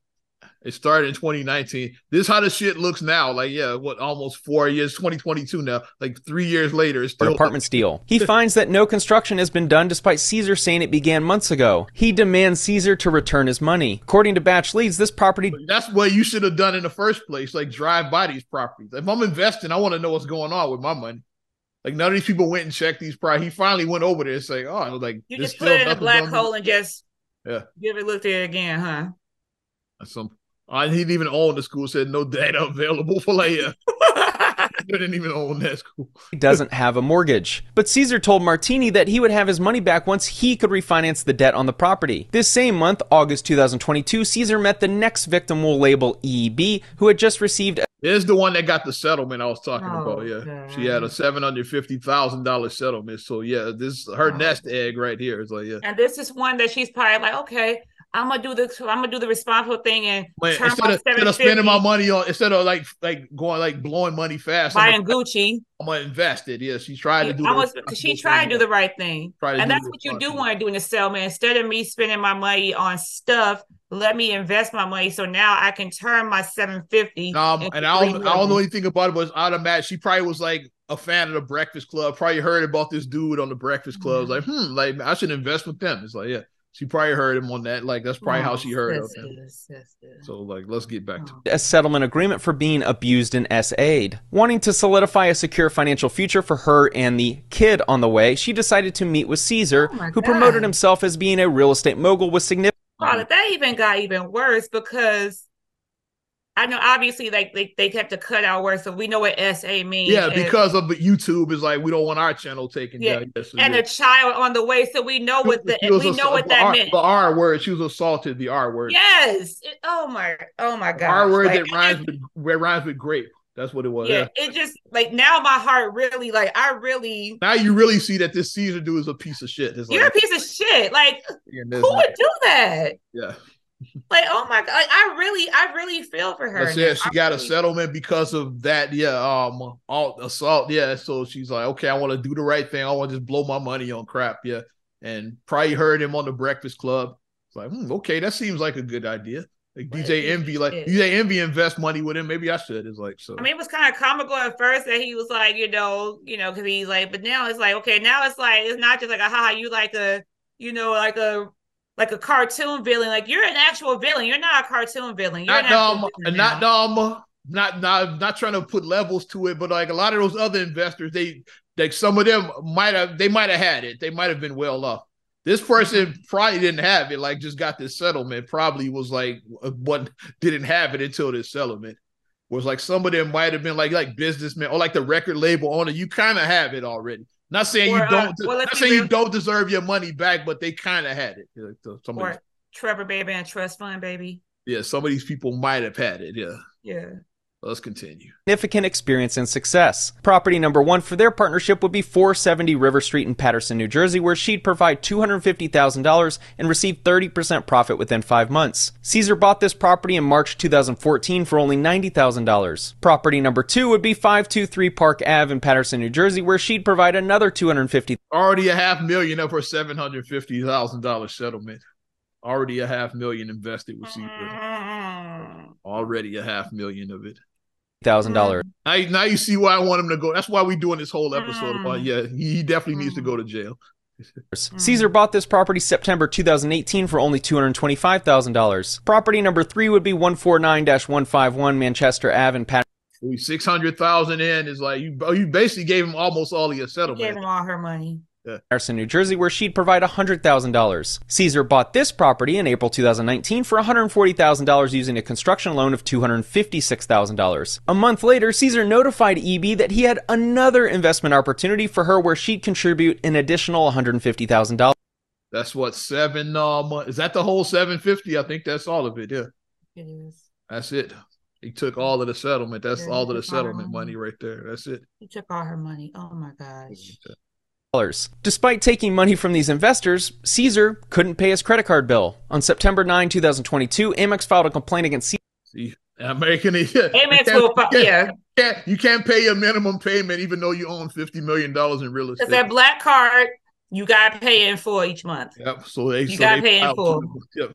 it started in twenty nineteen. This is how the shit looks now. Like, yeah, what, almost four years, twenty twenty-two now. Like three years later. It's still apartments deal. He finds that no construction has been done despite Cesar saying it began months ago. He demands Cesar to return his money. According to Batch Leads, this property... That's what you should have done in the first place. Like, drive by these properties. If I'm investing, I want to know what's going on with my money. Like, none of these people went and checked these properties. He finally went over there and said, oh, like... You just put it in a black hole and just... Yeah. Give it a look there again, huh? That's something. I didn't even own the school, said no data available for like I didn't even own that school. He doesn't have a mortgage. But Cesar told Martini that he would have his money back once he could refinance the debt on the property. This same month, August two thousand twenty-two, Cesar met the next victim we'll label E B, who had just received a This is the one that got the settlement I was talking oh, about. Yeah. God. She had a seven hundred fifty thousand dollars settlement. So yeah, this her oh. nest egg right here. It's like, yeah. And this is one that she's probably like, okay. I'm gonna do the I'm gonna do the responsible thing and Man, turn instead, of, instead of spending my money on instead of like like going like blowing money fast buying I'm gonna, Gucci. I'm gonna invest it. Yeah, she tried yeah, to do. I was, she tried to do the right thing, and that's what you do want to do in the settlement. Instead of me spending my money on stuff, let me invest my money so now I can turn my seven fifty. Um, and, and I don't I don't know anything about it, but it's automatic. She probably was like a fan of the Breakfast Club. Probably heard about this dude on the Breakfast Club. Mm-hmm. Like, hmm, like I should invest with them. It's like, yeah. She probably heard him on that. Like, that's probably oh, how she heard yes, of him. Yes, yes, yes. So, like, let's get back oh. to a settlement agreement for being abused in S A'd. Wanting to solidify a secure financial future for her and the kid on the way, she decided to meet with Cesar, oh who God. promoted himself as being a real estate mogul with significant... Wow, that even got even worse because... I know, obviously, like they, they kept a cutout word, so we know what S A means. Yeah, because and, of YouTube is like we don't want our channel taken yeah, down. Yes, and yeah. a child on the way, so we know what the we know what that R, meant. The R word, she was assaulted. The R word. Yes. It, oh my. Oh my God. R word like, that rhymes with where rhymes with grape. That's what it was. Yeah, yeah. It just like now my heart really like I really now you really see that this Cesar dude is a piece of shit. It's you're like, a piece of shit. Like who would like, do that? Yeah. Like oh my God! Like, I really, I really feel for her. Yeah, she I got really... a settlement because of that. Yeah, um, all, assault. Yeah, so she's like, okay, I want to do the right thing. I want to just blow my money on crap. Yeah, and probably heard him on the Breakfast Club. It's like, hmm, okay, that seems like a good idea. Like but D J Envy, like is. D J Envy invest money with him. Maybe I should. It's like so. I mean, it was kind of comical at first that he was like, you know, you know, because he's like, but now it's like, okay, now it's like it's not just like a haha. You like a, you know, like a. Like a cartoon villain, like you're an actual villain. You're not a cartoon villain. You're not dumb, not dumb, not not not trying to put levels to it. But like a lot of those other investors, they like some of them might have they might have had it. They might have been well off. This person probably didn't have it, like just got this settlement, probably was like, what, didn't have it until this settlement. Was like some of them might have been like like businessmen or like the record label owner. You kind of have it already. Not saying or, you don't. Uh, well, not saying real- you don't deserve your money back, but they kind of had it. Like the, somebody, or Trevor Baby and Trust Fund Baby. Yeah, some of these people might have had it. Yeah. Yeah. Let's continue. Significant experience and success. Property number one for their partnership would be four seventy River Street in Paterson, New Jersey, where she'd provide two hundred fifty thousand dollars and receive thirty percent profit within five months. Cesar bought this property in March two thousand fourteen for only ninety thousand dollars. Property number two would be five twenty-three Park Avenue in Paterson, New Jersey, where she'd provide another two hundred fifty thousand dollars. Already a half million up for seven hundred fifty thousand dollars settlement. Already a half million invested with Cesar. Already a half million of it. Thousand dollars. I now you see why I want him to go. That's why we're doing this whole episode about. Yeah, he definitely needs to go to jail. Cesar bought this property September two thousand eighteen for only two hundred twenty-five thousand dollars. Property number three would be one forty-nine one fifty-one Manchester Avenue. Pat- Six hundred thousand in is like you. You basically gave him almost all of your settlement. You gave him all her money. Paterson, New Jersey, where she'd provide one hundred thousand dollars. Cesar bought this property in April two thousand nineteen for one hundred forty thousand dollars using a construction loan of two hundred fifty-six thousand dollars. A month later, Cesar notified E B that he had another investment opportunity for her where she'd contribute an additional one hundred fifty thousand dollars. That's what, seven uh, months? Is that the whole seven hundred fifty thousand dollars? I think that's all of it, yeah. It is. That's it. He took all of the settlement. That's yeah, all of the settlement money right there. That's it. He took all her money. Oh, my gosh. Yeah. Despite taking money from these investors, Cesar couldn't pay his credit card bill. On September ninth, two thousand twenty-two, Amex filed a complaint against Cesar. See, I'm making it. Yeah. Amex will, yeah. yeah. You can't pay your minimum payment even though you own fifty million dollars in real estate. Because that black card, you got to pay in full each month. Yep. So they, you so got to pay in full. Yep.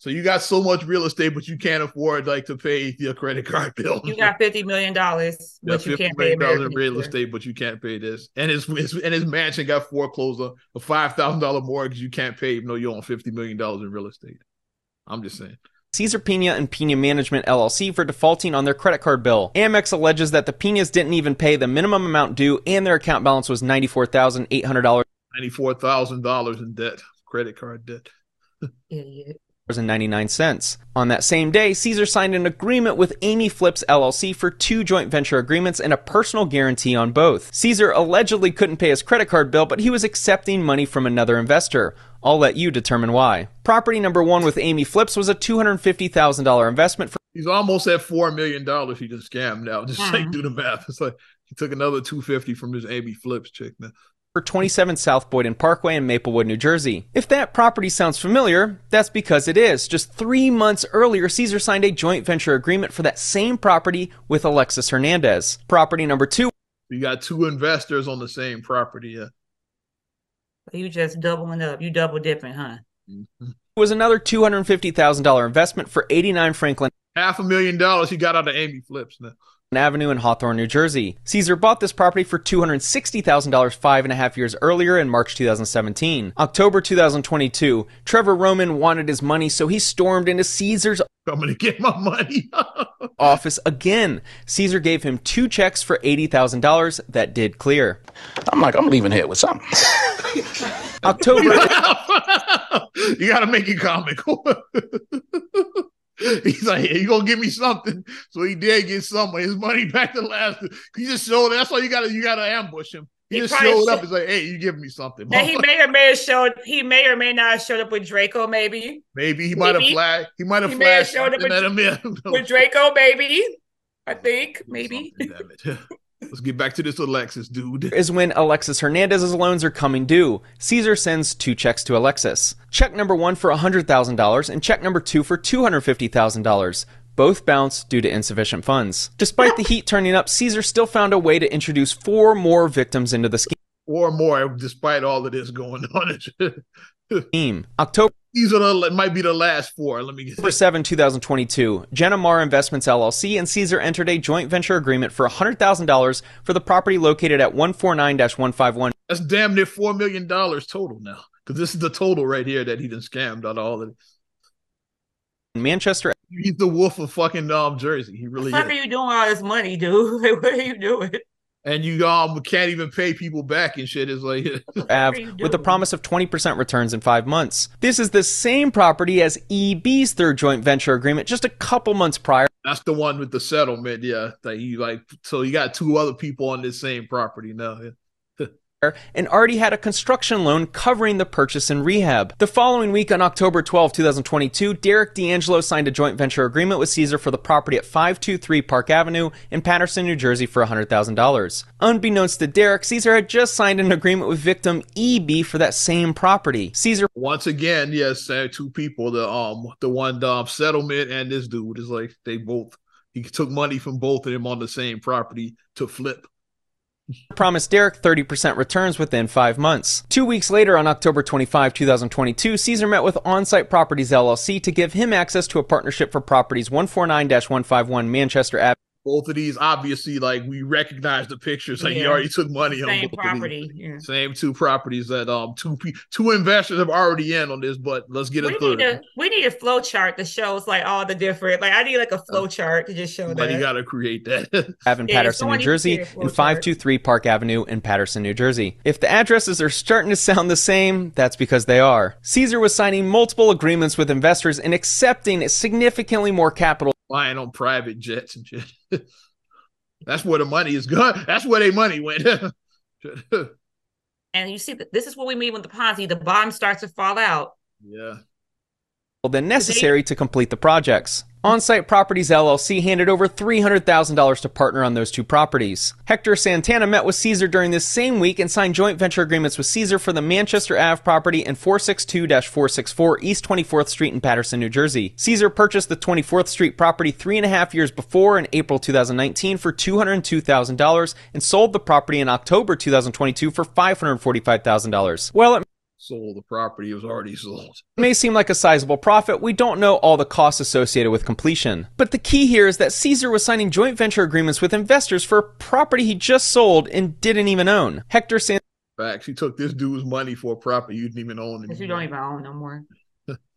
So you got so much real estate, but you can't afford like to pay your credit card bill. You got fifty million dollars, but yeah, you can't pay in real estate, but you can't pay this. And his, his and his mansion got foreclosed on a five thousand dollars mortgage you can't pay even though you own fifty million dollars in real estate. I'm just saying. Cesar Pina and Pina Management L L C for defaulting on their credit card bill. Amex alleges that the Pinas didn't even pay the minimum amount due and their account balance was ninety-four thousand eight hundred dollars. ninety-four thousand dollars in debt, credect card debt. Idiot. And ninety-nine cents. On that same day, Cesar signed an agreement with Amy Flips L L C for two joint venture agreements and a personal guarantee on both. Cesar allegedly couldn't pay his credit card bill, but he was accepting money from another investor. I'll let you determine why. Property number one with Amy Flips was a two hundred fifty thousand dollars investment. For- He's almost at four million dollars he just scammed now. Just yeah. like do the math. It's like he took another two hundred fifty thousand dollars from this Amy Flips chick now. For twenty-seven South Boyden Parkway in Maplewood, New Jersey. If that property sounds familiar, that's because it is. Just three months earlier, Cesar signed a joint venture agreement for that same property with Alexis Hernandez. Property number two. You got two investors on the same property. Yeah. You just doubling up. You double dipping, huh? Mm-hmm. It was another two hundred fifty thousand dollars investment for eighty-nine Franklin. Half a million dollars he got out of Amy Flips now. Avenue in Hawthorne, New Jersey. Cesar bought this property for two hundred sixty thousand dollars five and a half years earlier in March two thousand seventeen. October two thousand twenty-two, Trevor Roman wanted his money, so he stormed into Cesar's I'm gonna get my money. office again. Cesar gave him two checks for eighty thousand dollars that did clear. I'm like, I'm leaving here with something. October. You gotta make it comical. He's like, hey, you gonna give me something? So he did get some of his money back to last. He just showed. That's why you gotta you gotta ambush him. He, he just showed should. up. He's like, hey, you give me something. Now he may or may have showed. He may or may not have showed up with Draco. Maybe. Maybe he might have flagged. He might have flashed showed up with, with Draco. Maybe. I think maybe. Damn it. Let's get back to this Alexis, dude. Is when Alexis Hernandez's loans are coming due. Cesar sends two checks to Alexis. Check number one for one hundred thousand dollars and check number two for two hundred fifty thousand dollars. Both bounce due to insufficient funds. Despite the heat turning up, Cesar still found a way to introduce four more victims into the scheme. Or more, despite all of this going on. Team. October. These are the, might be the last four. Let me get October seventh, two thousand twenty-two. Jenna Marr Investments L L C and Cesar entered a joint venture agreement for one hundred thousand dollars for the property located at one forty-nine one fifty-one. That's damn near four million dollars total now, because this is the total right here that he done scammed out of all of it. Manchester. He's the wolf of fucking um, Jersey. He really. What the fuck is. Are you doing all this money, dude? Like, what are you doing? and you um, can't even pay people back and shit. It's like Av, with the promise of twenty percent returns in five months. This is the same property as E B's third joint venture agreement just a couple months prior. That's the one with the settlement, yeah. That you like, so you got two other people on this same property now. Yeah. And already had a construction loan covering the purchase and rehab. The following week, on October twelfth, two thousand twenty-two, Derek D'Angelo signed a joint venture agreement with Cesar for the property at five twenty-three Park Avenue in Paterson, New Jersey for one hundred thousand dollars. Unbeknownst to Derek, Cesar had just signed an agreement with victim E B for that same property. Cesar, once again, yes, two people, the um, the one um, settlement and this dude is like, they both, he took money from both of them on the same property to flip. Promised Derek thirty percent returns within five months. Two weeks later, on October twenty-fifth, two thousand twenty-two, Cesar met with Onsite Properties L L C to give him access to a partnership for properties one forty-nine dash one fifty-one Manchester Avenue. Both of these, obviously, like, we recognize the pictures. Like, yeah. He already took money Same on both property. Of these. Yeah. Same two properties that um two two investors have already in on this, but let's get we a third. Need a, we need a flow chart that shows, like, all the different. Like, I need, like, a flow uh, chart to just show that. You got to create that. Ave in yeah, Paterson, New Jersey, and five twenty-three Park Avenue in Paterson, New Jersey. If the addresses are starting to sound the same, that's because they are. Cesar was signing multiple agreements with investors and accepting significantly more capital. Flying on private jets and shit. That's where the money is going. That's where their money went. And you see, that this is what we mean with the Ponzi. The bomb starts to fall out. Yeah. Well, then necessary to complete the projects. Onsite Properties L L C handed over three hundred thousand dollars to partner on those two properties. Hector Santana met with Cesar during this same week and signed joint venture agreements with Cesar for the Manchester Avenue property and four sixty-two dash four sixty-four East twenty-fourth Street in Paterson, New Jersey. Cesar purchased the twenty-fourth Street property three and a half years before in April two thousand nineteen for two hundred two thousand dollars and sold the property in October two thousand twenty-two for five hundred forty-five thousand dollars. Well, it sold the property, it was already sold. It may seem like a sizable profit. We don't know all the costs associated with completion. But the key here is that Cesar was signing joint venture agreements with investors for a property he just sold and didn't even own. Hector San- Facts. He took this dude's money for a property you didn't even own. Because you don't even own no more.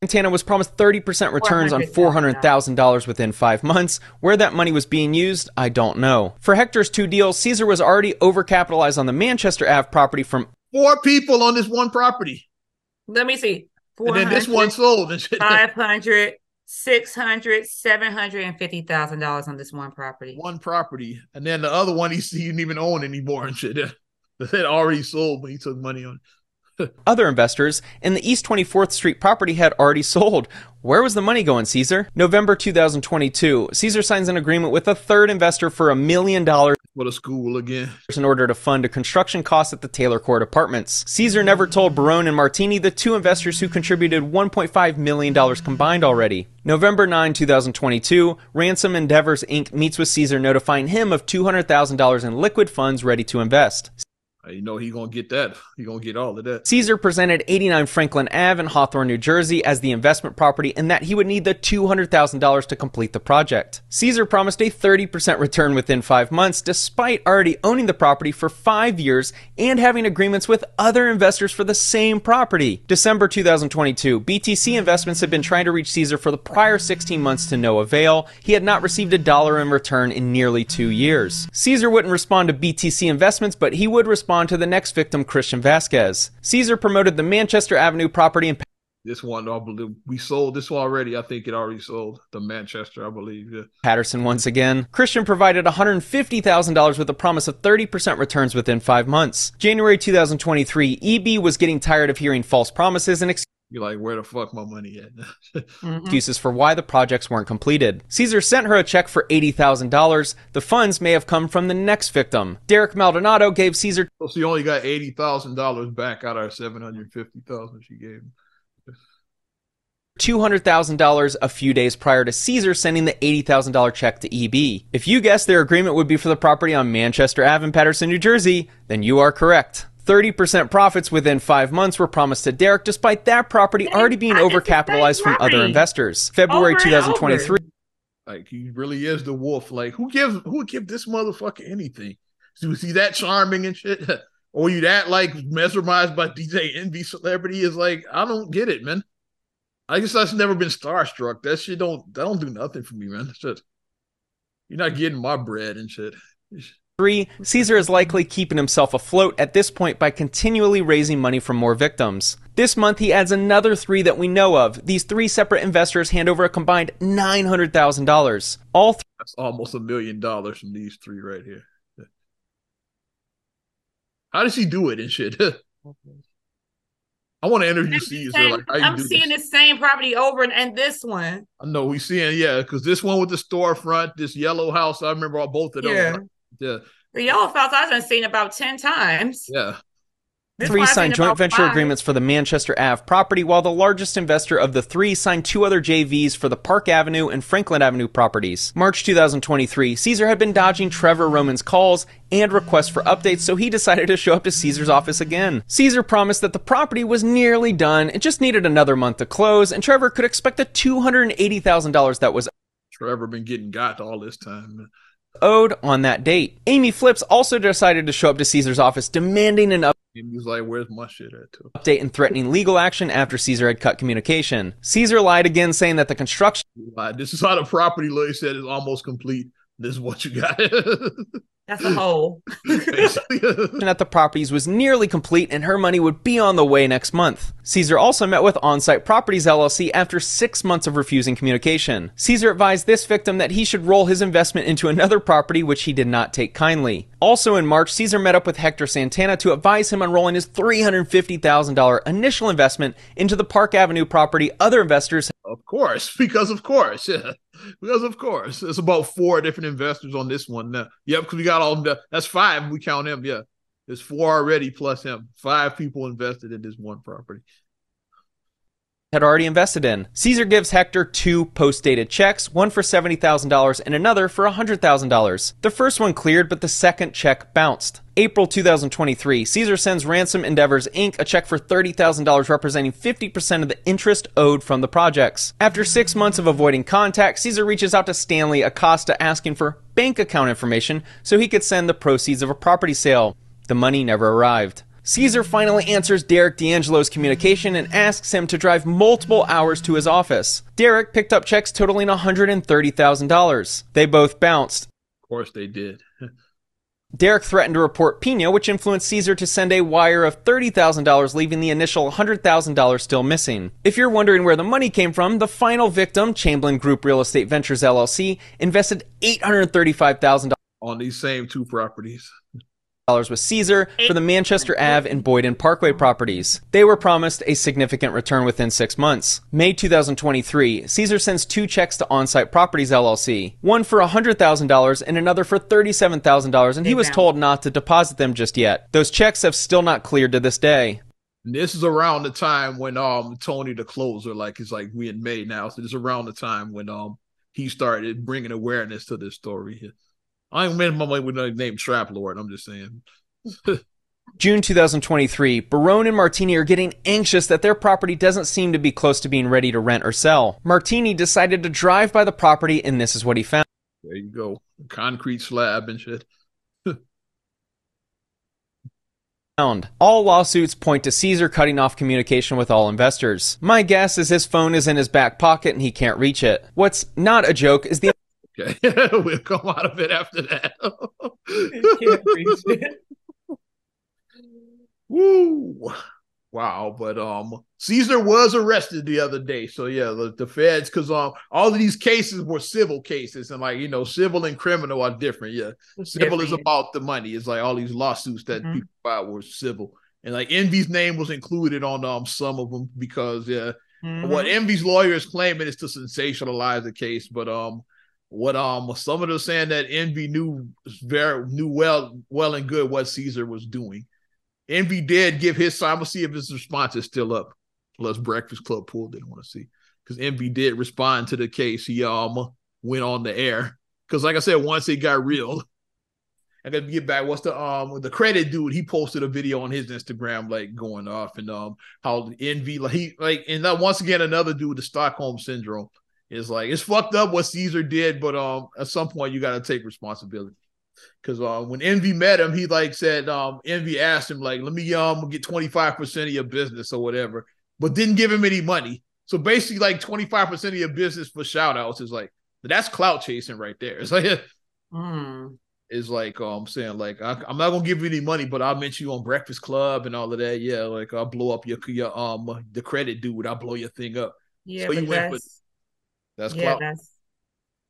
Santana was promised thirty percent returns on four hundred thousand dollars within five months. Where that money was being used, I don't know. For Hector's two deals, Cesar was already overcapitalized on the Manchester Avenue property from four people on this one property. Let me see. And then this one sold. five hundred thousand dollars, six hundred thousand dollars, seven hundred fifty thousand dollars on this one property. One property. And then the other one, he, he didn't even own anymore and shit. It already sold when he took money on it. Other investors, and the East twenty-fourth Street property had already sold. Where was the money going, Cesar? November two thousand twenty-two, Cesar signs an agreement with a third investor for a million dollars. What a school again. In order to fund a construction cost at the Taylor Court Apartments. Cesar never told Barone and Martini, the two investors who contributed one point five million dollars combined already. November ninth, two thousand twenty-two, Ransom Endeavors, Incorporated meets with Cesar, notifying him of two hundred thousand dollars in liquid funds ready to invest. You know he gonna get that. He gonna get all of that. Cesar presented eighty-nine Franklin Avenue in Hawthorne, New Jersey as the investment property and that he would need the two hundred thousand dollars to complete the project. Cesar promised a thirty percent return within five months despite already owning the property for five years and having agreements with other investors for the same property. December two thousand twenty-two, B T C Investments had been trying to reach Cesar for the prior sixteen months to no avail. He had not received a dollar in return in nearly two years. Cesar wouldn't respond to B T C Investments, but he would respond to the next victim, Christian Vasquez. Cesar promoted the Manchester Avenue property in this one. I believe we sold this one already. I think it already sold the Manchester, I believe. Yeah. Paterson once again. Christian provided one hundred fifty thousand dollars with a promise of thirty percent returns within five months. January two thousand twenty-three, E B was getting tired of hearing false promises and excuses. You're like, where the fuck my money at? mm-hmm. Excuses for why the projects weren't completed. Cesar sent her a check for eighty thousand dollars. The funds may have come from the next victim. Derek Maldonado gave Cesar. So she only got eighty thousand dollars back out of her seven hundred fifty thousand dollars she gave him. two hundred thousand dollars a few days prior to Cesar sending the eighty thousand dollars check to E B. If you guessed their agreement would be for the property on Manchester Avenue in Paterson, New Jersey, then you are correct. thirty percent profits within five months were promised to Derek, despite that property already being overcapitalized from other investors. February two thousand twenty-three. Like, he really is the wolf. Like, who gives, who would give this motherfucker anything? Was he that charming and shit? Or you that, like, mesmerized by D J Envy celebrity? Is like, I don't get it, man. I guess I've never been starstruck. That shit don't, that don't do nothing for me, man. That's just, you're not getting my bread and shit. Three, Cesar is likely keeping himself afloat at this point by continually raising money from more victims. This month, he adds another three that we know of. These three separate investors hand over a combined nine hundred thousand dollars. All three. That's almost a million dollars from these three right here. How does he do it and shit? I want to interview Cesar. Same, like, I'm seeing this? the same property over and, and this one. I know we seeing, yeah, because this one with the storefront, this yellow house, I remember all both of those. Yeah. Right? Yeah. The yellow house I've been seen about ten times. Yeah. This three signed joint venture five. agreements for the Manchester Avenue property, while the largest investor of the three signed two other J Vs for the Park Avenue and Franklin Avenue properties. March two thousand twenty-three, Cesar had been dodging Trevor Roman's calls and requests for updates, so he decided to show up to Cesar's office again. Cesar promised that the property was nearly done, it just needed another month to close, and Trevor could expect the two hundred eighty thousand dollars that was Trevor been getting got all this time owed on that date. Amy Flips also decided to show up to Cesar's office, demanding an update. He was like, where's my shit at, too? Update and threatening legal action after Cesar had cut communication. Cesar lied again, saying that the construction... This is how the property lawyer said is almost complete. This is what you got. That's a hole. ...at the properties was nearly complete and her money would be on the way next month. Cesar also met with Onsite Properties L L C after six months of refusing communication. Cesar advised this victim that he should roll his investment into another property, which he did not take kindly. Also in March, Cesar met up with Hector Santana to advise him on rolling his three hundred fifty thousand dollars initial investment into the Park Avenue property other investors... Of course, because of course, yeah. Because of course. It's about four different investors on this one now. Yep, because we got all of them. That's five if we count him, yeah. There's four already plus him. Five people invested in this one property. Had already invested in. Cesar gives Hector two post-dated checks, one for seventy thousand dollars and another for one hundred thousand dollars. The first one cleared, but the second check bounced. April two thousand twenty-three, Cesar sends Ransom Endeavors, Incorporated a check for thirty thousand dollars representing fifty percent of the interest owed from the projects. After six months of avoiding contact, Cesar reaches out to Stanley Acosta asking for bank account information so he could send the proceeds of a property sale. The money never arrived. Cesar finally answers Derek D'Angelo's communication and asks him to drive multiple hours to his office. Derek picked up checks totaling one hundred thirty thousand dollars. They both bounced. Of course they did. Derek threatened to report Pina, which influenced Cesar to send a wire of thirty thousand dollars, leaving the initial one hundred thousand dollars still missing. If you're wondering where the money came from, the final victim, Chamberlain Group Real Estate Ventures L L C, invested eight hundred thirty-five thousand dollars on these same two properties. With Cesar for the Manchester Avenue and Boyden Parkway properties. They were promised a significant return within six months. May two thousand twenty-three, Cesar sends two checks to Onsite Properties L L C, one for one hundred thousand dollars and another for thirty-seven thousand dollars, and he was told not to deposit them just yet. Those checks have still not cleared to this day. This is around the time when um Tony the Closer, like it's like we in May now, so it's around the time when um he started bringing awareness to this story here. I ain't made my way with the name Trap Lord, I'm just saying. June two thousand twenty-three, Barone and Martini are getting anxious that their property doesn't seem to be close to being ready to rent or sell. Martini decided to drive by the property, and this is what he found. There you go. Concrete slab and shit. All lawsuits point to Cesar cutting off communication with all investors. My guess is his phone is in his back pocket and he can't reach it. What's not a joke is the... Okay, we'll come out of it after that. Can't reach it. Woo! Wow, but um, Cesar was arrested the other day. So yeah, the, the feds, because um, all of these cases were civil cases, and like you know, civil and criminal are different. Yeah, it's civil different. Is about the money. It's like all these lawsuits that mm-hmm. people filed were civil, and like Envy's name was included on um some of them because yeah, mm-hmm. what Envy's lawyer is claiming is to sensationalize the case, but um. What um some of them saying that Envy knew very knew well well and good what Cesar was doing. Envy did give his side. I'm gonna see if his response is still up. Plus Breakfast Club pool didn't want to see because Envy did respond to the case. He um went on the air because like I said, once it got real, I gotta get back. What's the um the credit dude? He posted a video on his Instagram like going off and um how Envy like he like and that once again another dude the Stockholm syndrome. It's like, it's fucked up what Cesar did, but um, at some point you got to take responsibility. Because uh, when Envy met him, he like said, um, Envy asked him, like, let me um get twenty-five percent of your business or whatever, but didn't give him any money. So basically like twenty-five percent of your business for shout outs is like, that's clout chasing right there. It's like, mm. is like, oh, I'm saying, like, I, I'm not going to give you any money, but I'll mention you on Breakfast Club and all of that. Yeah, like, I'll blow up your, your um the credit, dude. I'll blow your thing up. Yeah, so you went with, that's yeah, clout. That's,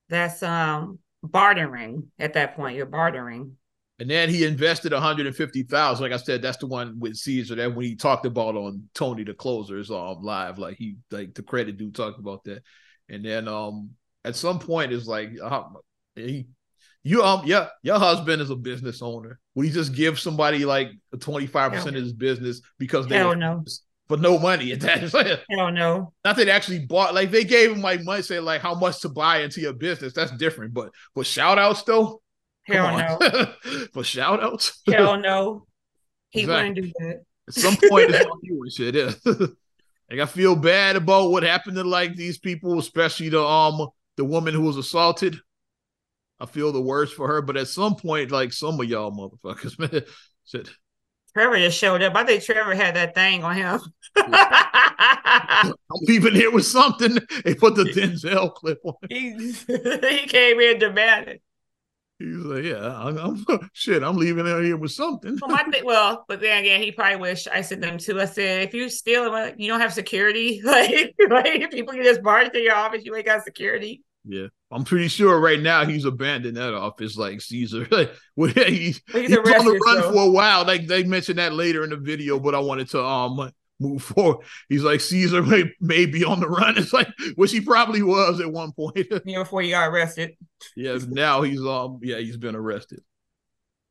that's um bartering at that point. You're bartering. And then he invested one hundred fifty thousand dollars. Like I said, that's the one with Cesar that when he talked about on Tony the Closer's um live, like he like the credit dude talked about that. And then um at some point it's like uh, he, you um yeah your husband is a business owner. Would he just give somebody like twenty-five percent of his business because they don't know? For no money. And that's like, I don't know. Not that they actually bought, like they gave him like money, say like how much to buy into your business. That's different. But but shout outs though. Hell no. For shout outs. Hell no. He exactly. wouldn't do that. At some point it's on you and shit. Yeah. Like I feel bad about what happened to like these people, especially the um the woman who was assaulted. I feel the worst for her, but at some point, like some of y'all motherfuckers, man. Shit. Trevor just showed up. I think Trevor had that thing on him. I'm leaving here with something. They put the Denzel clip on. He, he came in demanding. He's like, yeah, I'm, I'm shit. I'm leaving out here with something. Well, my th- well, but then again, he probably wished I sent them too. I said, if you steal, you don't have security. Like, like people can just barge to your office. You ain't got security. Yeah, I'm pretty sure right now he's abandoned that office, like Cesar. Well, yeah, he, he's he's on the run so. for a while. Like they mentioned that later in the video, but I wanted to um move forward. He's like Cesar may, may be on the run. It's like which he probably was at one point. Yeah, before he got arrested. Yes, now he's um yeah he's been arrested.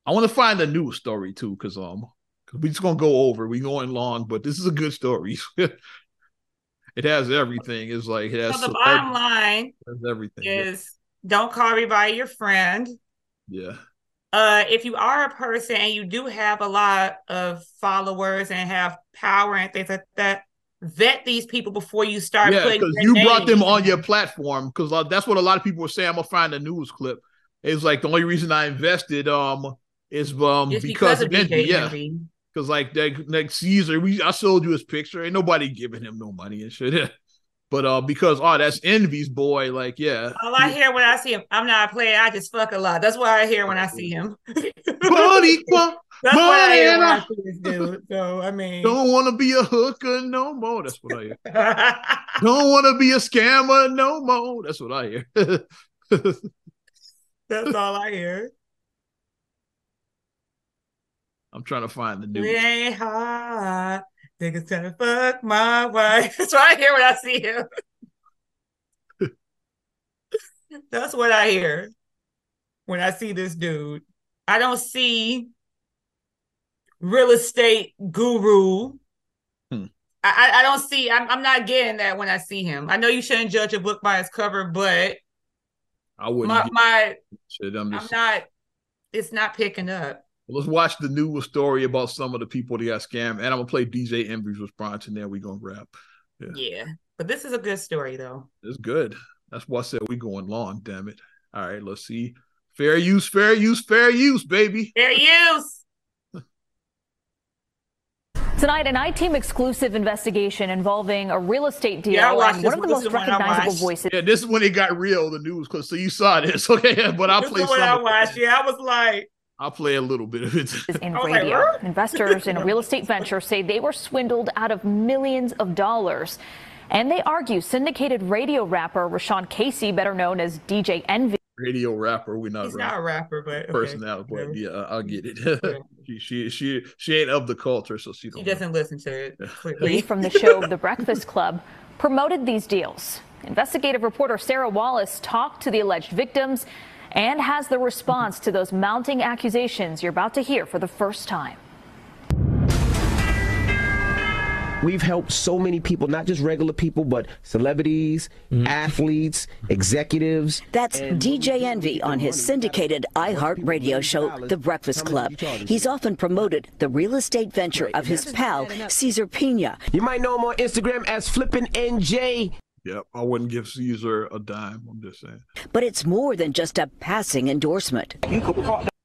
I want to find a new story too, cause um cause we just gonna go over. We going long, but this is a good story. It has everything. It's like it has so the bottom line has everything. Is don't call everybody your friend. Yeah. Uh, if you are a person and you do have a lot of followers and have power and things like that, vet these people before you start. Yeah, because you brought them on your platform. Because uh, that's what a lot of people were saying. I'm gonna find a news clip. It's like the only reason I invested um is um because, because of D J yeah. Envy. Cause like that next Cesar, we I showed you his picture. Ain't nobody giving him no money and shit. But uh, because oh, that's Envy's boy. Like yeah. All I hear when I see him, I'm not playing. I just fuck a lot. That's what I hear when I see him. Money, money, that's what I hear when I see this dude. So I mean, don't want to be a hooker no more. That's what I hear. Don't want to be a scammer no more. That's what I hear. That's all I hear. I'm trying to find the dude. It ain't hard. Niggas trying to fuck my wife. That's what I hear when I see him. That's what I hear when I see this dude. I don't see real estate guru. Hmm. I, I don't see, I'm, I'm not getting that when I see him. I know you shouldn't judge a book by its cover, but I wouldn't. My, my shit, I'm, just... I'm not, it's not picking up. Let's watch the news story about some of the people that got scammed. And I'm going to play D J Envy's response, and then we're going to wrap. Yeah. yeah. But this is a good story, though. It's good. That's why I said we're going long, damn it. All right, let's see. Fair use, fair use, fair use, baby. Fair use. Tonight, an I-Team exclusive investigation involving a real estate deal. Yeah, and one of the most recognizable voices. Yeah, this is when it got real, the news. Cause so you saw this, okay? But I played what I watched. Yeah, I was like... I'll play a little bit of it. In radio, investors in a real estate venture say they were swindled out of millions of dollars. And they argue syndicated radio rapper Rashawn Casey, better known as D J Envy. Radio rapper, we're not. He's rap- not a rapper, but okay. Personality, but okay. yeah, I'll get it. Okay. she, she she she ain't of the culture, so she don't. She doesn't know. Listen to it. From the show The Breakfast Club, promoted these deals. Investigative reporter Sarah Wallace talked to the alleged victims and has the response to those mounting accusations you're about to hear for the first time. We've helped so many people, not just regular people, but celebrities, mm-hmm. athletes, executives. That's and D J Envy on his syndicated iHeart radio show, The Breakfast Club. He's often promoted the real estate venture of his pal, Cesar Pina. You might know him on Instagram as Flippin' N J. Yep, I wouldn't give Cesar a dime, I'm just saying. But it's more than just a passing endorsement.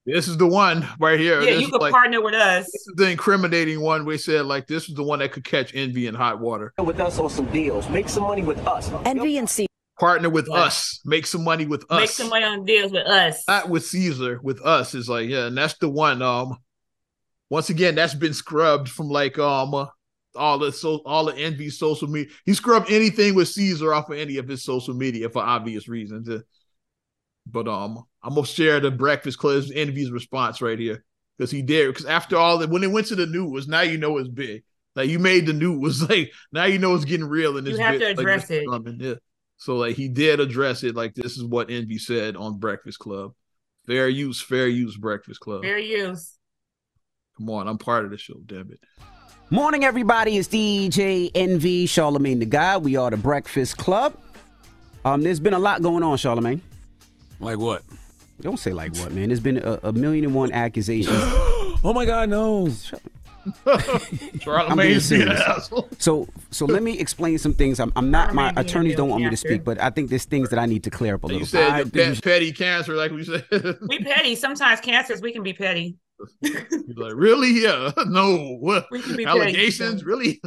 This is the one right here. Yeah, this you could like, partner with us. This is the incriminating one. We said, like, this is the one that could catch Envy in hot water. With us on some deals. Make some money with us. Envy and Cesar. Partner with yeah. us. Make some money with us. Make some money on deals with us. Not with Cesar, with us. It's like, yeah, and that's the one. Um, once again, that's been scrubbed from like um uh, all the so all the Envy social media. He scrubbed anything with Cesar off of any of his social media for obvious reasons. But um, I'm gonna share the Breakfast Club Envy's response right here because he did. Because after all that, when it went to the news, now you know it's big. Like you made the news. Like now you know it's getting real. And you have bit, to address like, it. Coming. Yeah. So, like, he did address it. Like, this is what Envy said on Breakfast Club. Fair use, fair use, Breakfast Club. Fair use. Come on, I'm part of the show, damn it. Morning, everybody. It's D J Envy, Charlamagne the Guy. We are the Breakfast Club. Um, There's been a lot going on, Charlamagne. Like what? Don't say like what, man. There's been a, a million and one accusations. Oh, my God, no. I'm being serious. So, so let me explain some things. I'm, I'm not. My attorneys don't want me to speak, but I think there's things that I need to clear up a little. You said I, pet, petty cancer, like we said. We petty sometimes. Cancers, we can be petty. You're like, really? Yeah. No. What allegations? Petty.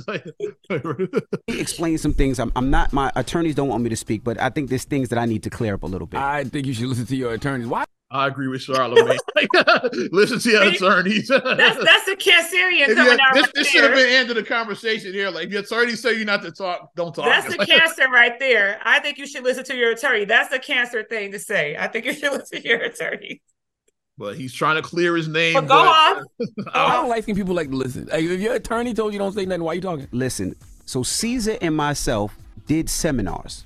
Really? Explain some things. I'm, I'm not. My attorneys don't want me to speak, but I think there's things that I need to clear up a little bit. I think you should listen to your attorneys. Why? I agree with Charlamagne. Listen to your attorneys. That's that's the Cancerian coming out. This, right this should have been the end of the conversation here. Like, your attorneys say you not to talk, don't talk. That's the Cancer right there. I think you should listen to your attorney. That's the Cancer thing to say. I think you should listen to your attorney. But he's trying to clear his name. But go on. I don't like seeing people like to listen. Like, if your attorney told you don't say nothing, why are you talking? Listen, so Cesar and myself did seminars.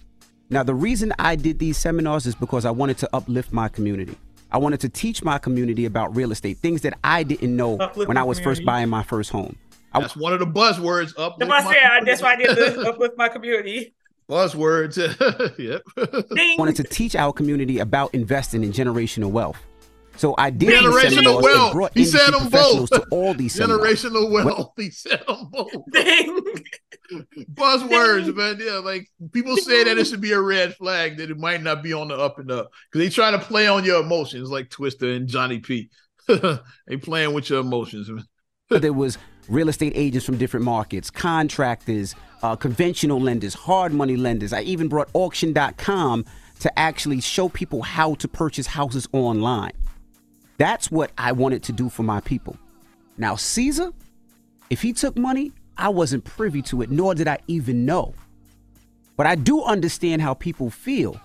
Now, the reason I did these seminars is because I wanted to uplift my community. I wanted to teach my community about real estate, things that I didn't know uplift when I was community. First buying my first home. That's I, one of the buzzwords. Uplift my community. That's why I did this, uplift my community. Buzzwords. Yep. I wanted to teach our community about investing in generational wealth. So I did generational wealth. He said them both. To all these generational seminars. Wealth. He said them both. Buzzwords, man. Yeah, like people say that it should be a red flag that it might not be on the up and up because they try to play on your emotions, like Twista and Johnny P. They playing with your emotions. There was real estate agents from different markets, contractors, uh, conventional lenders, hard money lenders. I even brought auction dot com to actually show people how to purchase houses online. That's what I wanted to do for my people. Now, Cesar, if he took money, I wasn't privy to it, nor did I even know. But I do understand how people feel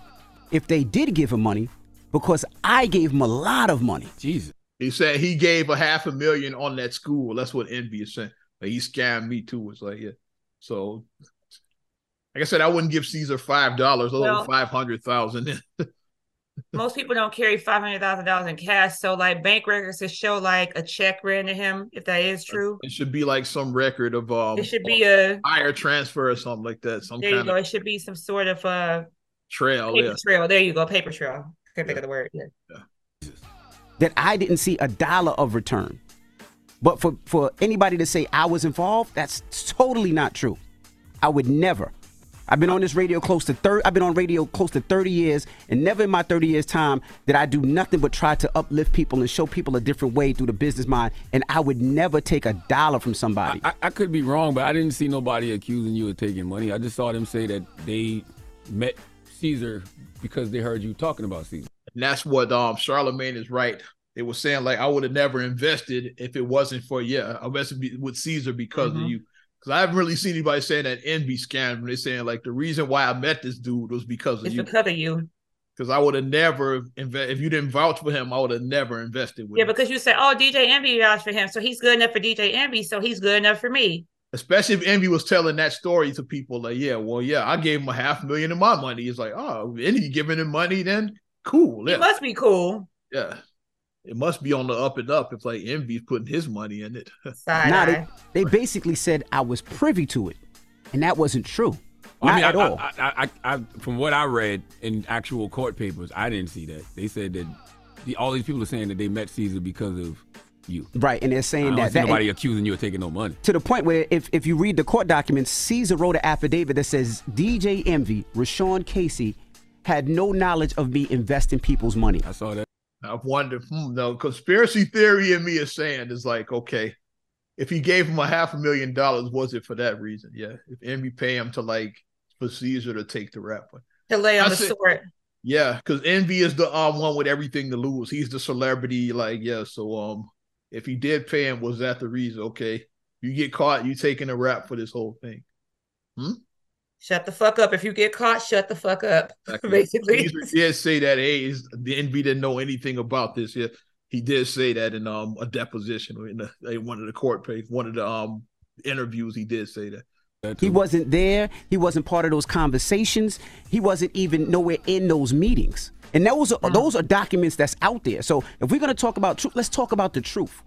if they did give him money, because I gave him a lot of money. Jesus. He said he gave a half a million on that school. That's what Envy is saying. Like, he scammed me too. It's like, yeah. So, like I said, I wouldn't give Cesar five dollars, well, five hundred thousand dollars. Most people don't carry five hundred thousand dollars in cash. So, like, bank records to show, like, a check ran to him, if that is true. It should be, like, some record of um, it should be a wire transfer or something like that. Some there you kind go. Of it should be some sort of uh, trail. Paper yeah. trail. There you go. Paper trail. I can't yeah. think of the word. Yeah. Yeah. That I didn't see a dollar of return. But for, for anybody to say I was involved, that's totally not true. I would never. I've been on this radio close to thirty. I've been on radio close to thirty years, and never in my thirty years time did I do nothing but try to uplift people and show people a different way through the business mind. And I would never take a dollar from somebody. I, I could be wrong, but I didn't see nobody accusing you of taking money. I just saw them say that they met Cesar because they heard you talking about Cesar. And that's what um, Charlamagne is right. They were saying like I would have never invested if it wasn't for yeah, I invested with Cesar because mm-hmm. of you. Because I haven't really seen anybody saying that Envy scam. They're saying, like, the reason why I met this dude was because of it's you. It's because of you. Because I would have never, inve- if you didn't vouch for him, I would have never invested with yeah, him. Yeah, because you said, oh, D J Envy vouched for him. So he's good enough for D J Envy. So he's good enough for me. Especially if Envy was telling that story to people. Like, yeah, well, yeah, I gave him a half million of my money. It's like, oh, Envy giving him money then? Cool. Yeah. It must be cool. Yeah. It must be on the up and up if like Envy's putting his money in it. Nah, they, they basically said I was privy to it, and that wasn't true. Not I mean, at I, all. I, I, I, from what I read in actual court papers, I didn't see that. They said that the, all these people are saying that they met Cesar because of you. Right, and they're saying I don't that, see that nobody accusing you of taking no money. To the point where if, if you read the court documents, Cesar wrote an affidavit that says D J Envy, Rashawn Casey, had no knowledge of me investing people's money. I saw that. I've wondered, hmm, no, conspiracy theory in me is saying is like, okay, if he gave him a half a million dollars, was it for that reason? Yeah. If Envy pay him to like, for Cesar to take the rap. to lay on I the said, sword. Yeah, because Envy is the um, one with everything to lose. He's the celebrity. Like, yeah, so um, if he did pay him, was that the reason? Okay, you get caught, you taking a rap for this whole thing. Hmm? Shut the fuck up. If you get caught, shut the fuck up, okay. Basically. He did say that, hey, the Envy didn't know anything about this. Yeah, he did say that in um a deposition in, the, in one of the court page, one of the um interviews, he did say that. He wasn't there. He wasn't part of those conversations. He wasn't even nowhere in those meetings. And those are, those are documents that's out there. So if we're going to talk about truth, let's talk about the truth.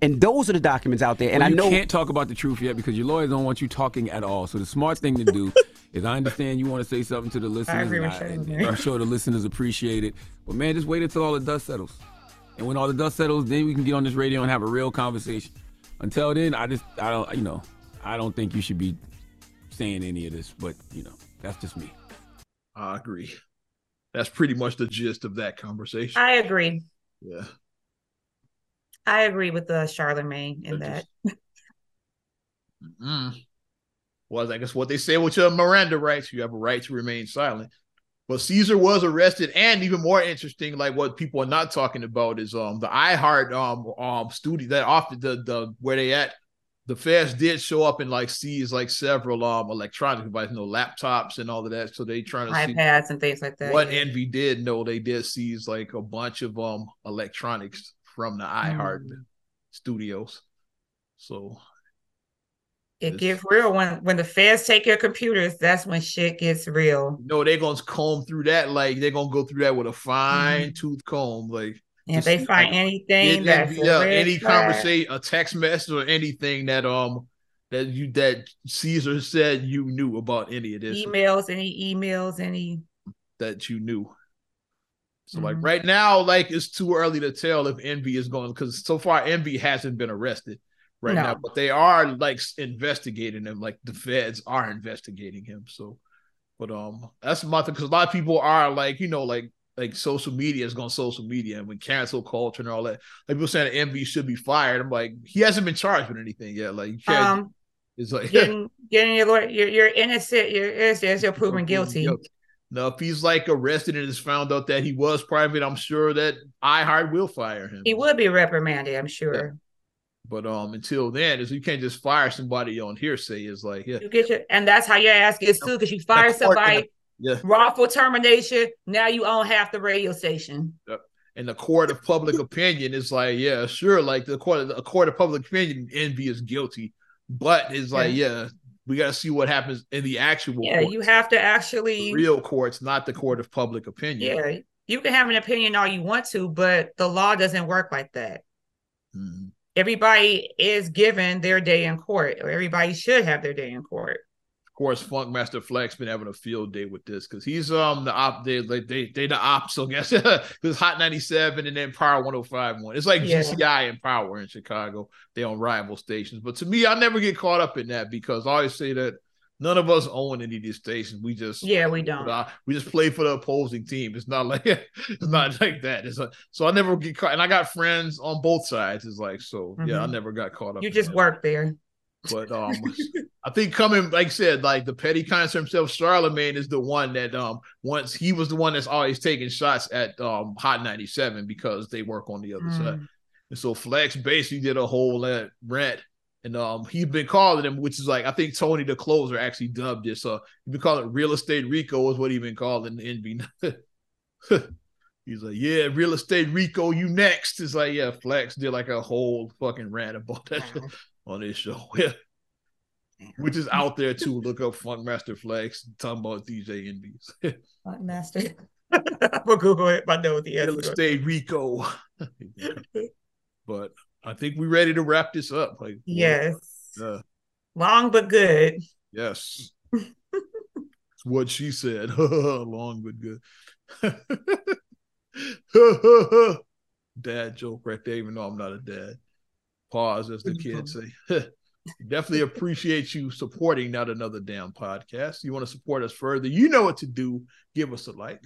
And those are the documents out there. And well, I know you can't talk about the truth yet because your lawyers don't want you talking at all. So the smart thing to do is, I understand you want to say something to the listeners. I and I, and and I'm sure the listeners appreciate it. But, man, just wait until all the dust settles. And when all the dust settles, then we can get on this radio and have a real conversation. Until then, I just, I don't, you know. I don't think you should be saying any of this, but, you know, that's just me. I agree. That's pretty much the gist of that conversation. I agree. Yeah. I agree with the Charlemagne in that. Just... mm-mm. Well, I guess what they say with your Miranda rights, you have a right to remain silent. But Cesar was arrested, and even more interesting, like what people are not talking about is um the iHeart um um studio that often the the where they at. The feds did show up and like seize like several um electronic devices, you know, laptops and all of that. So they trying to iPads and things like that. What yeah. Envy did know, they did seize like a bunch of um electronics from the iHeart mm. studios. So it gets real when when the feds take your computers. That's when shit gets real. You no, know, they're gonna comb through that like they're gonna go through that with a fine mm. tooth comb, like. And if they find anything that yeah, any conversation, a text message, or anything that um that you that Cesar said you knew about any of this, emails, any emails, any that you knew. So mm-hmm. like right now, like it's too early to tell if Envy is going because so far Envy hasn't been arrested right no. now, but they are like investigating him, like the feds are investigating him. So, but um, that's my thing because a lot of people are like you know like. Like social media is going social media and when cancel culture and all that. Like people saying Envy should be fired. I'm like, he hasn't been charged with anything yet. Like you can't. Um, it's like getting, getting your lawyer. You're, you're innocent. You're innocent. You're proven guilty. guilty. Now, if he's like arrested and is found out that he was private, I'm sure that iHeart will fire him. He would be reprimanded, I'm sure. Yeah. But um, until then, is you can't just fire somebody on hearsay. It's like yeah, you get your, and that's how your ass gets sued because you fire court, somebody. Yeah. Yeah. Wrongful termination. Now you own half the radio station. And the court of public opinion is like, yeah, sure. Like the court, the court of public opinion, Envy is guilty, but it's like, yeah, yeah we got to see what happens in the actual. Yeah, courts. You have to actually the real courts, not the court of public opinion. Yeah, you can have an opinion all you want to, but the law doesn't work like that. Mm-hmm. Everybody is given their day in court, or everybody should have their day in court. Of course, Funkmaster Flex been having a field day with this because he's um the op they like they they the op so guess because Hot ninety-seven and then Power one oh five point one. It's like yeah. G C I and Power in Chicago. They on rival stations, but to me, I never get caught up in that because I always say that none of us own any of these stations. We just yeah we don't. Uh, we just play for the opposing team. It's not like it's not like that. It's like, so I never get caught, and I got friends on both sides. It's like so mm-hmm. yeah, I never got caught up. You in just that. Work there. But um, I think coming, like I said, like the petty connoisseur himself, Charlemagne is the one that um once he was the one that's always taking shots at um Hot ninety-seven because they work on the other mm. side. And so Flex basically did a whole uh, rant, and um he's been calling him, which is like I think Tony the Closer actually dubbed this. Uh, he's been calling it Real Estate Rico is what he's been calling Envy. He's like, yeah, Real Estate Rico, you next. It's like, yeah, Flex did like a whole fucking rant about that. On this show, yeah, which is out there too. Look up Funkmaster Flex talking about D J Envy's Funkmaster. We'll Google it. I know the answer. Real Estate Rico. But I think we're ready to wrap this up. Like yes, uh, long but good. Yes, it's what she said. Long but good. Dad joke right there. Even though I'm not a dad. Pause, as the kids say. Definitely appreciate you supporting Not Another Damn Podcast. You want to support us further? You know what to do. Give us a like.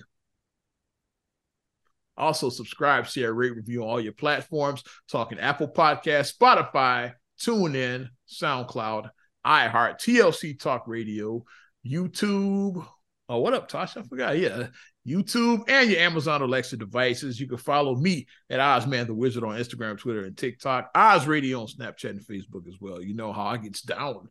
Also, subscribe, share, rate, review on all your platforms. Talking Apple Podcasts, Spotify, TuneIn, SoundCloud, iHeart, T L C Talk Radio, YouTube, Oh, what up, Tasha? I forgot. Yeah. YouTube and your Amazon Alexa devices. You can follow me at Ozman the Wizard on Instagram, Twitter, and TikTok. Oz Radio on Snapchat and Facebook as well. You know how I gets down.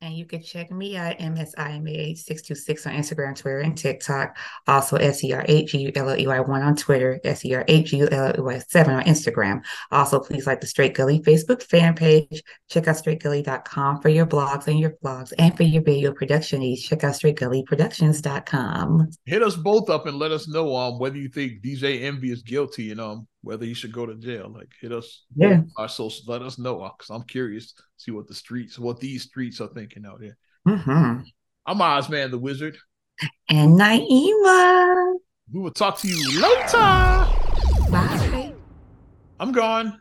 And you can check me out, M S I M A six two six on Instagram, Twitter, and TikTok. Also, S E R H U L L E Y one on Twitter, S E R H U L L E Y seven on Instagram. Also, please like the Straight Gully Facebook fan page. Check out straight gully dot com for your blogs and your vlogs. And for your video production needs, check out straight gully productions dot com. Hit us both up and let us know um whether you think D J Envy is guilty and um whether you should go to jail. Like, hit us. Yeah. Our social, let us know, because I'm curious to see what the streets, what these streets are thinking out there. Mm-hmm. I'm Ozman the Wizard. And Na'imah. We will talk to you later. Bye. I'm gone.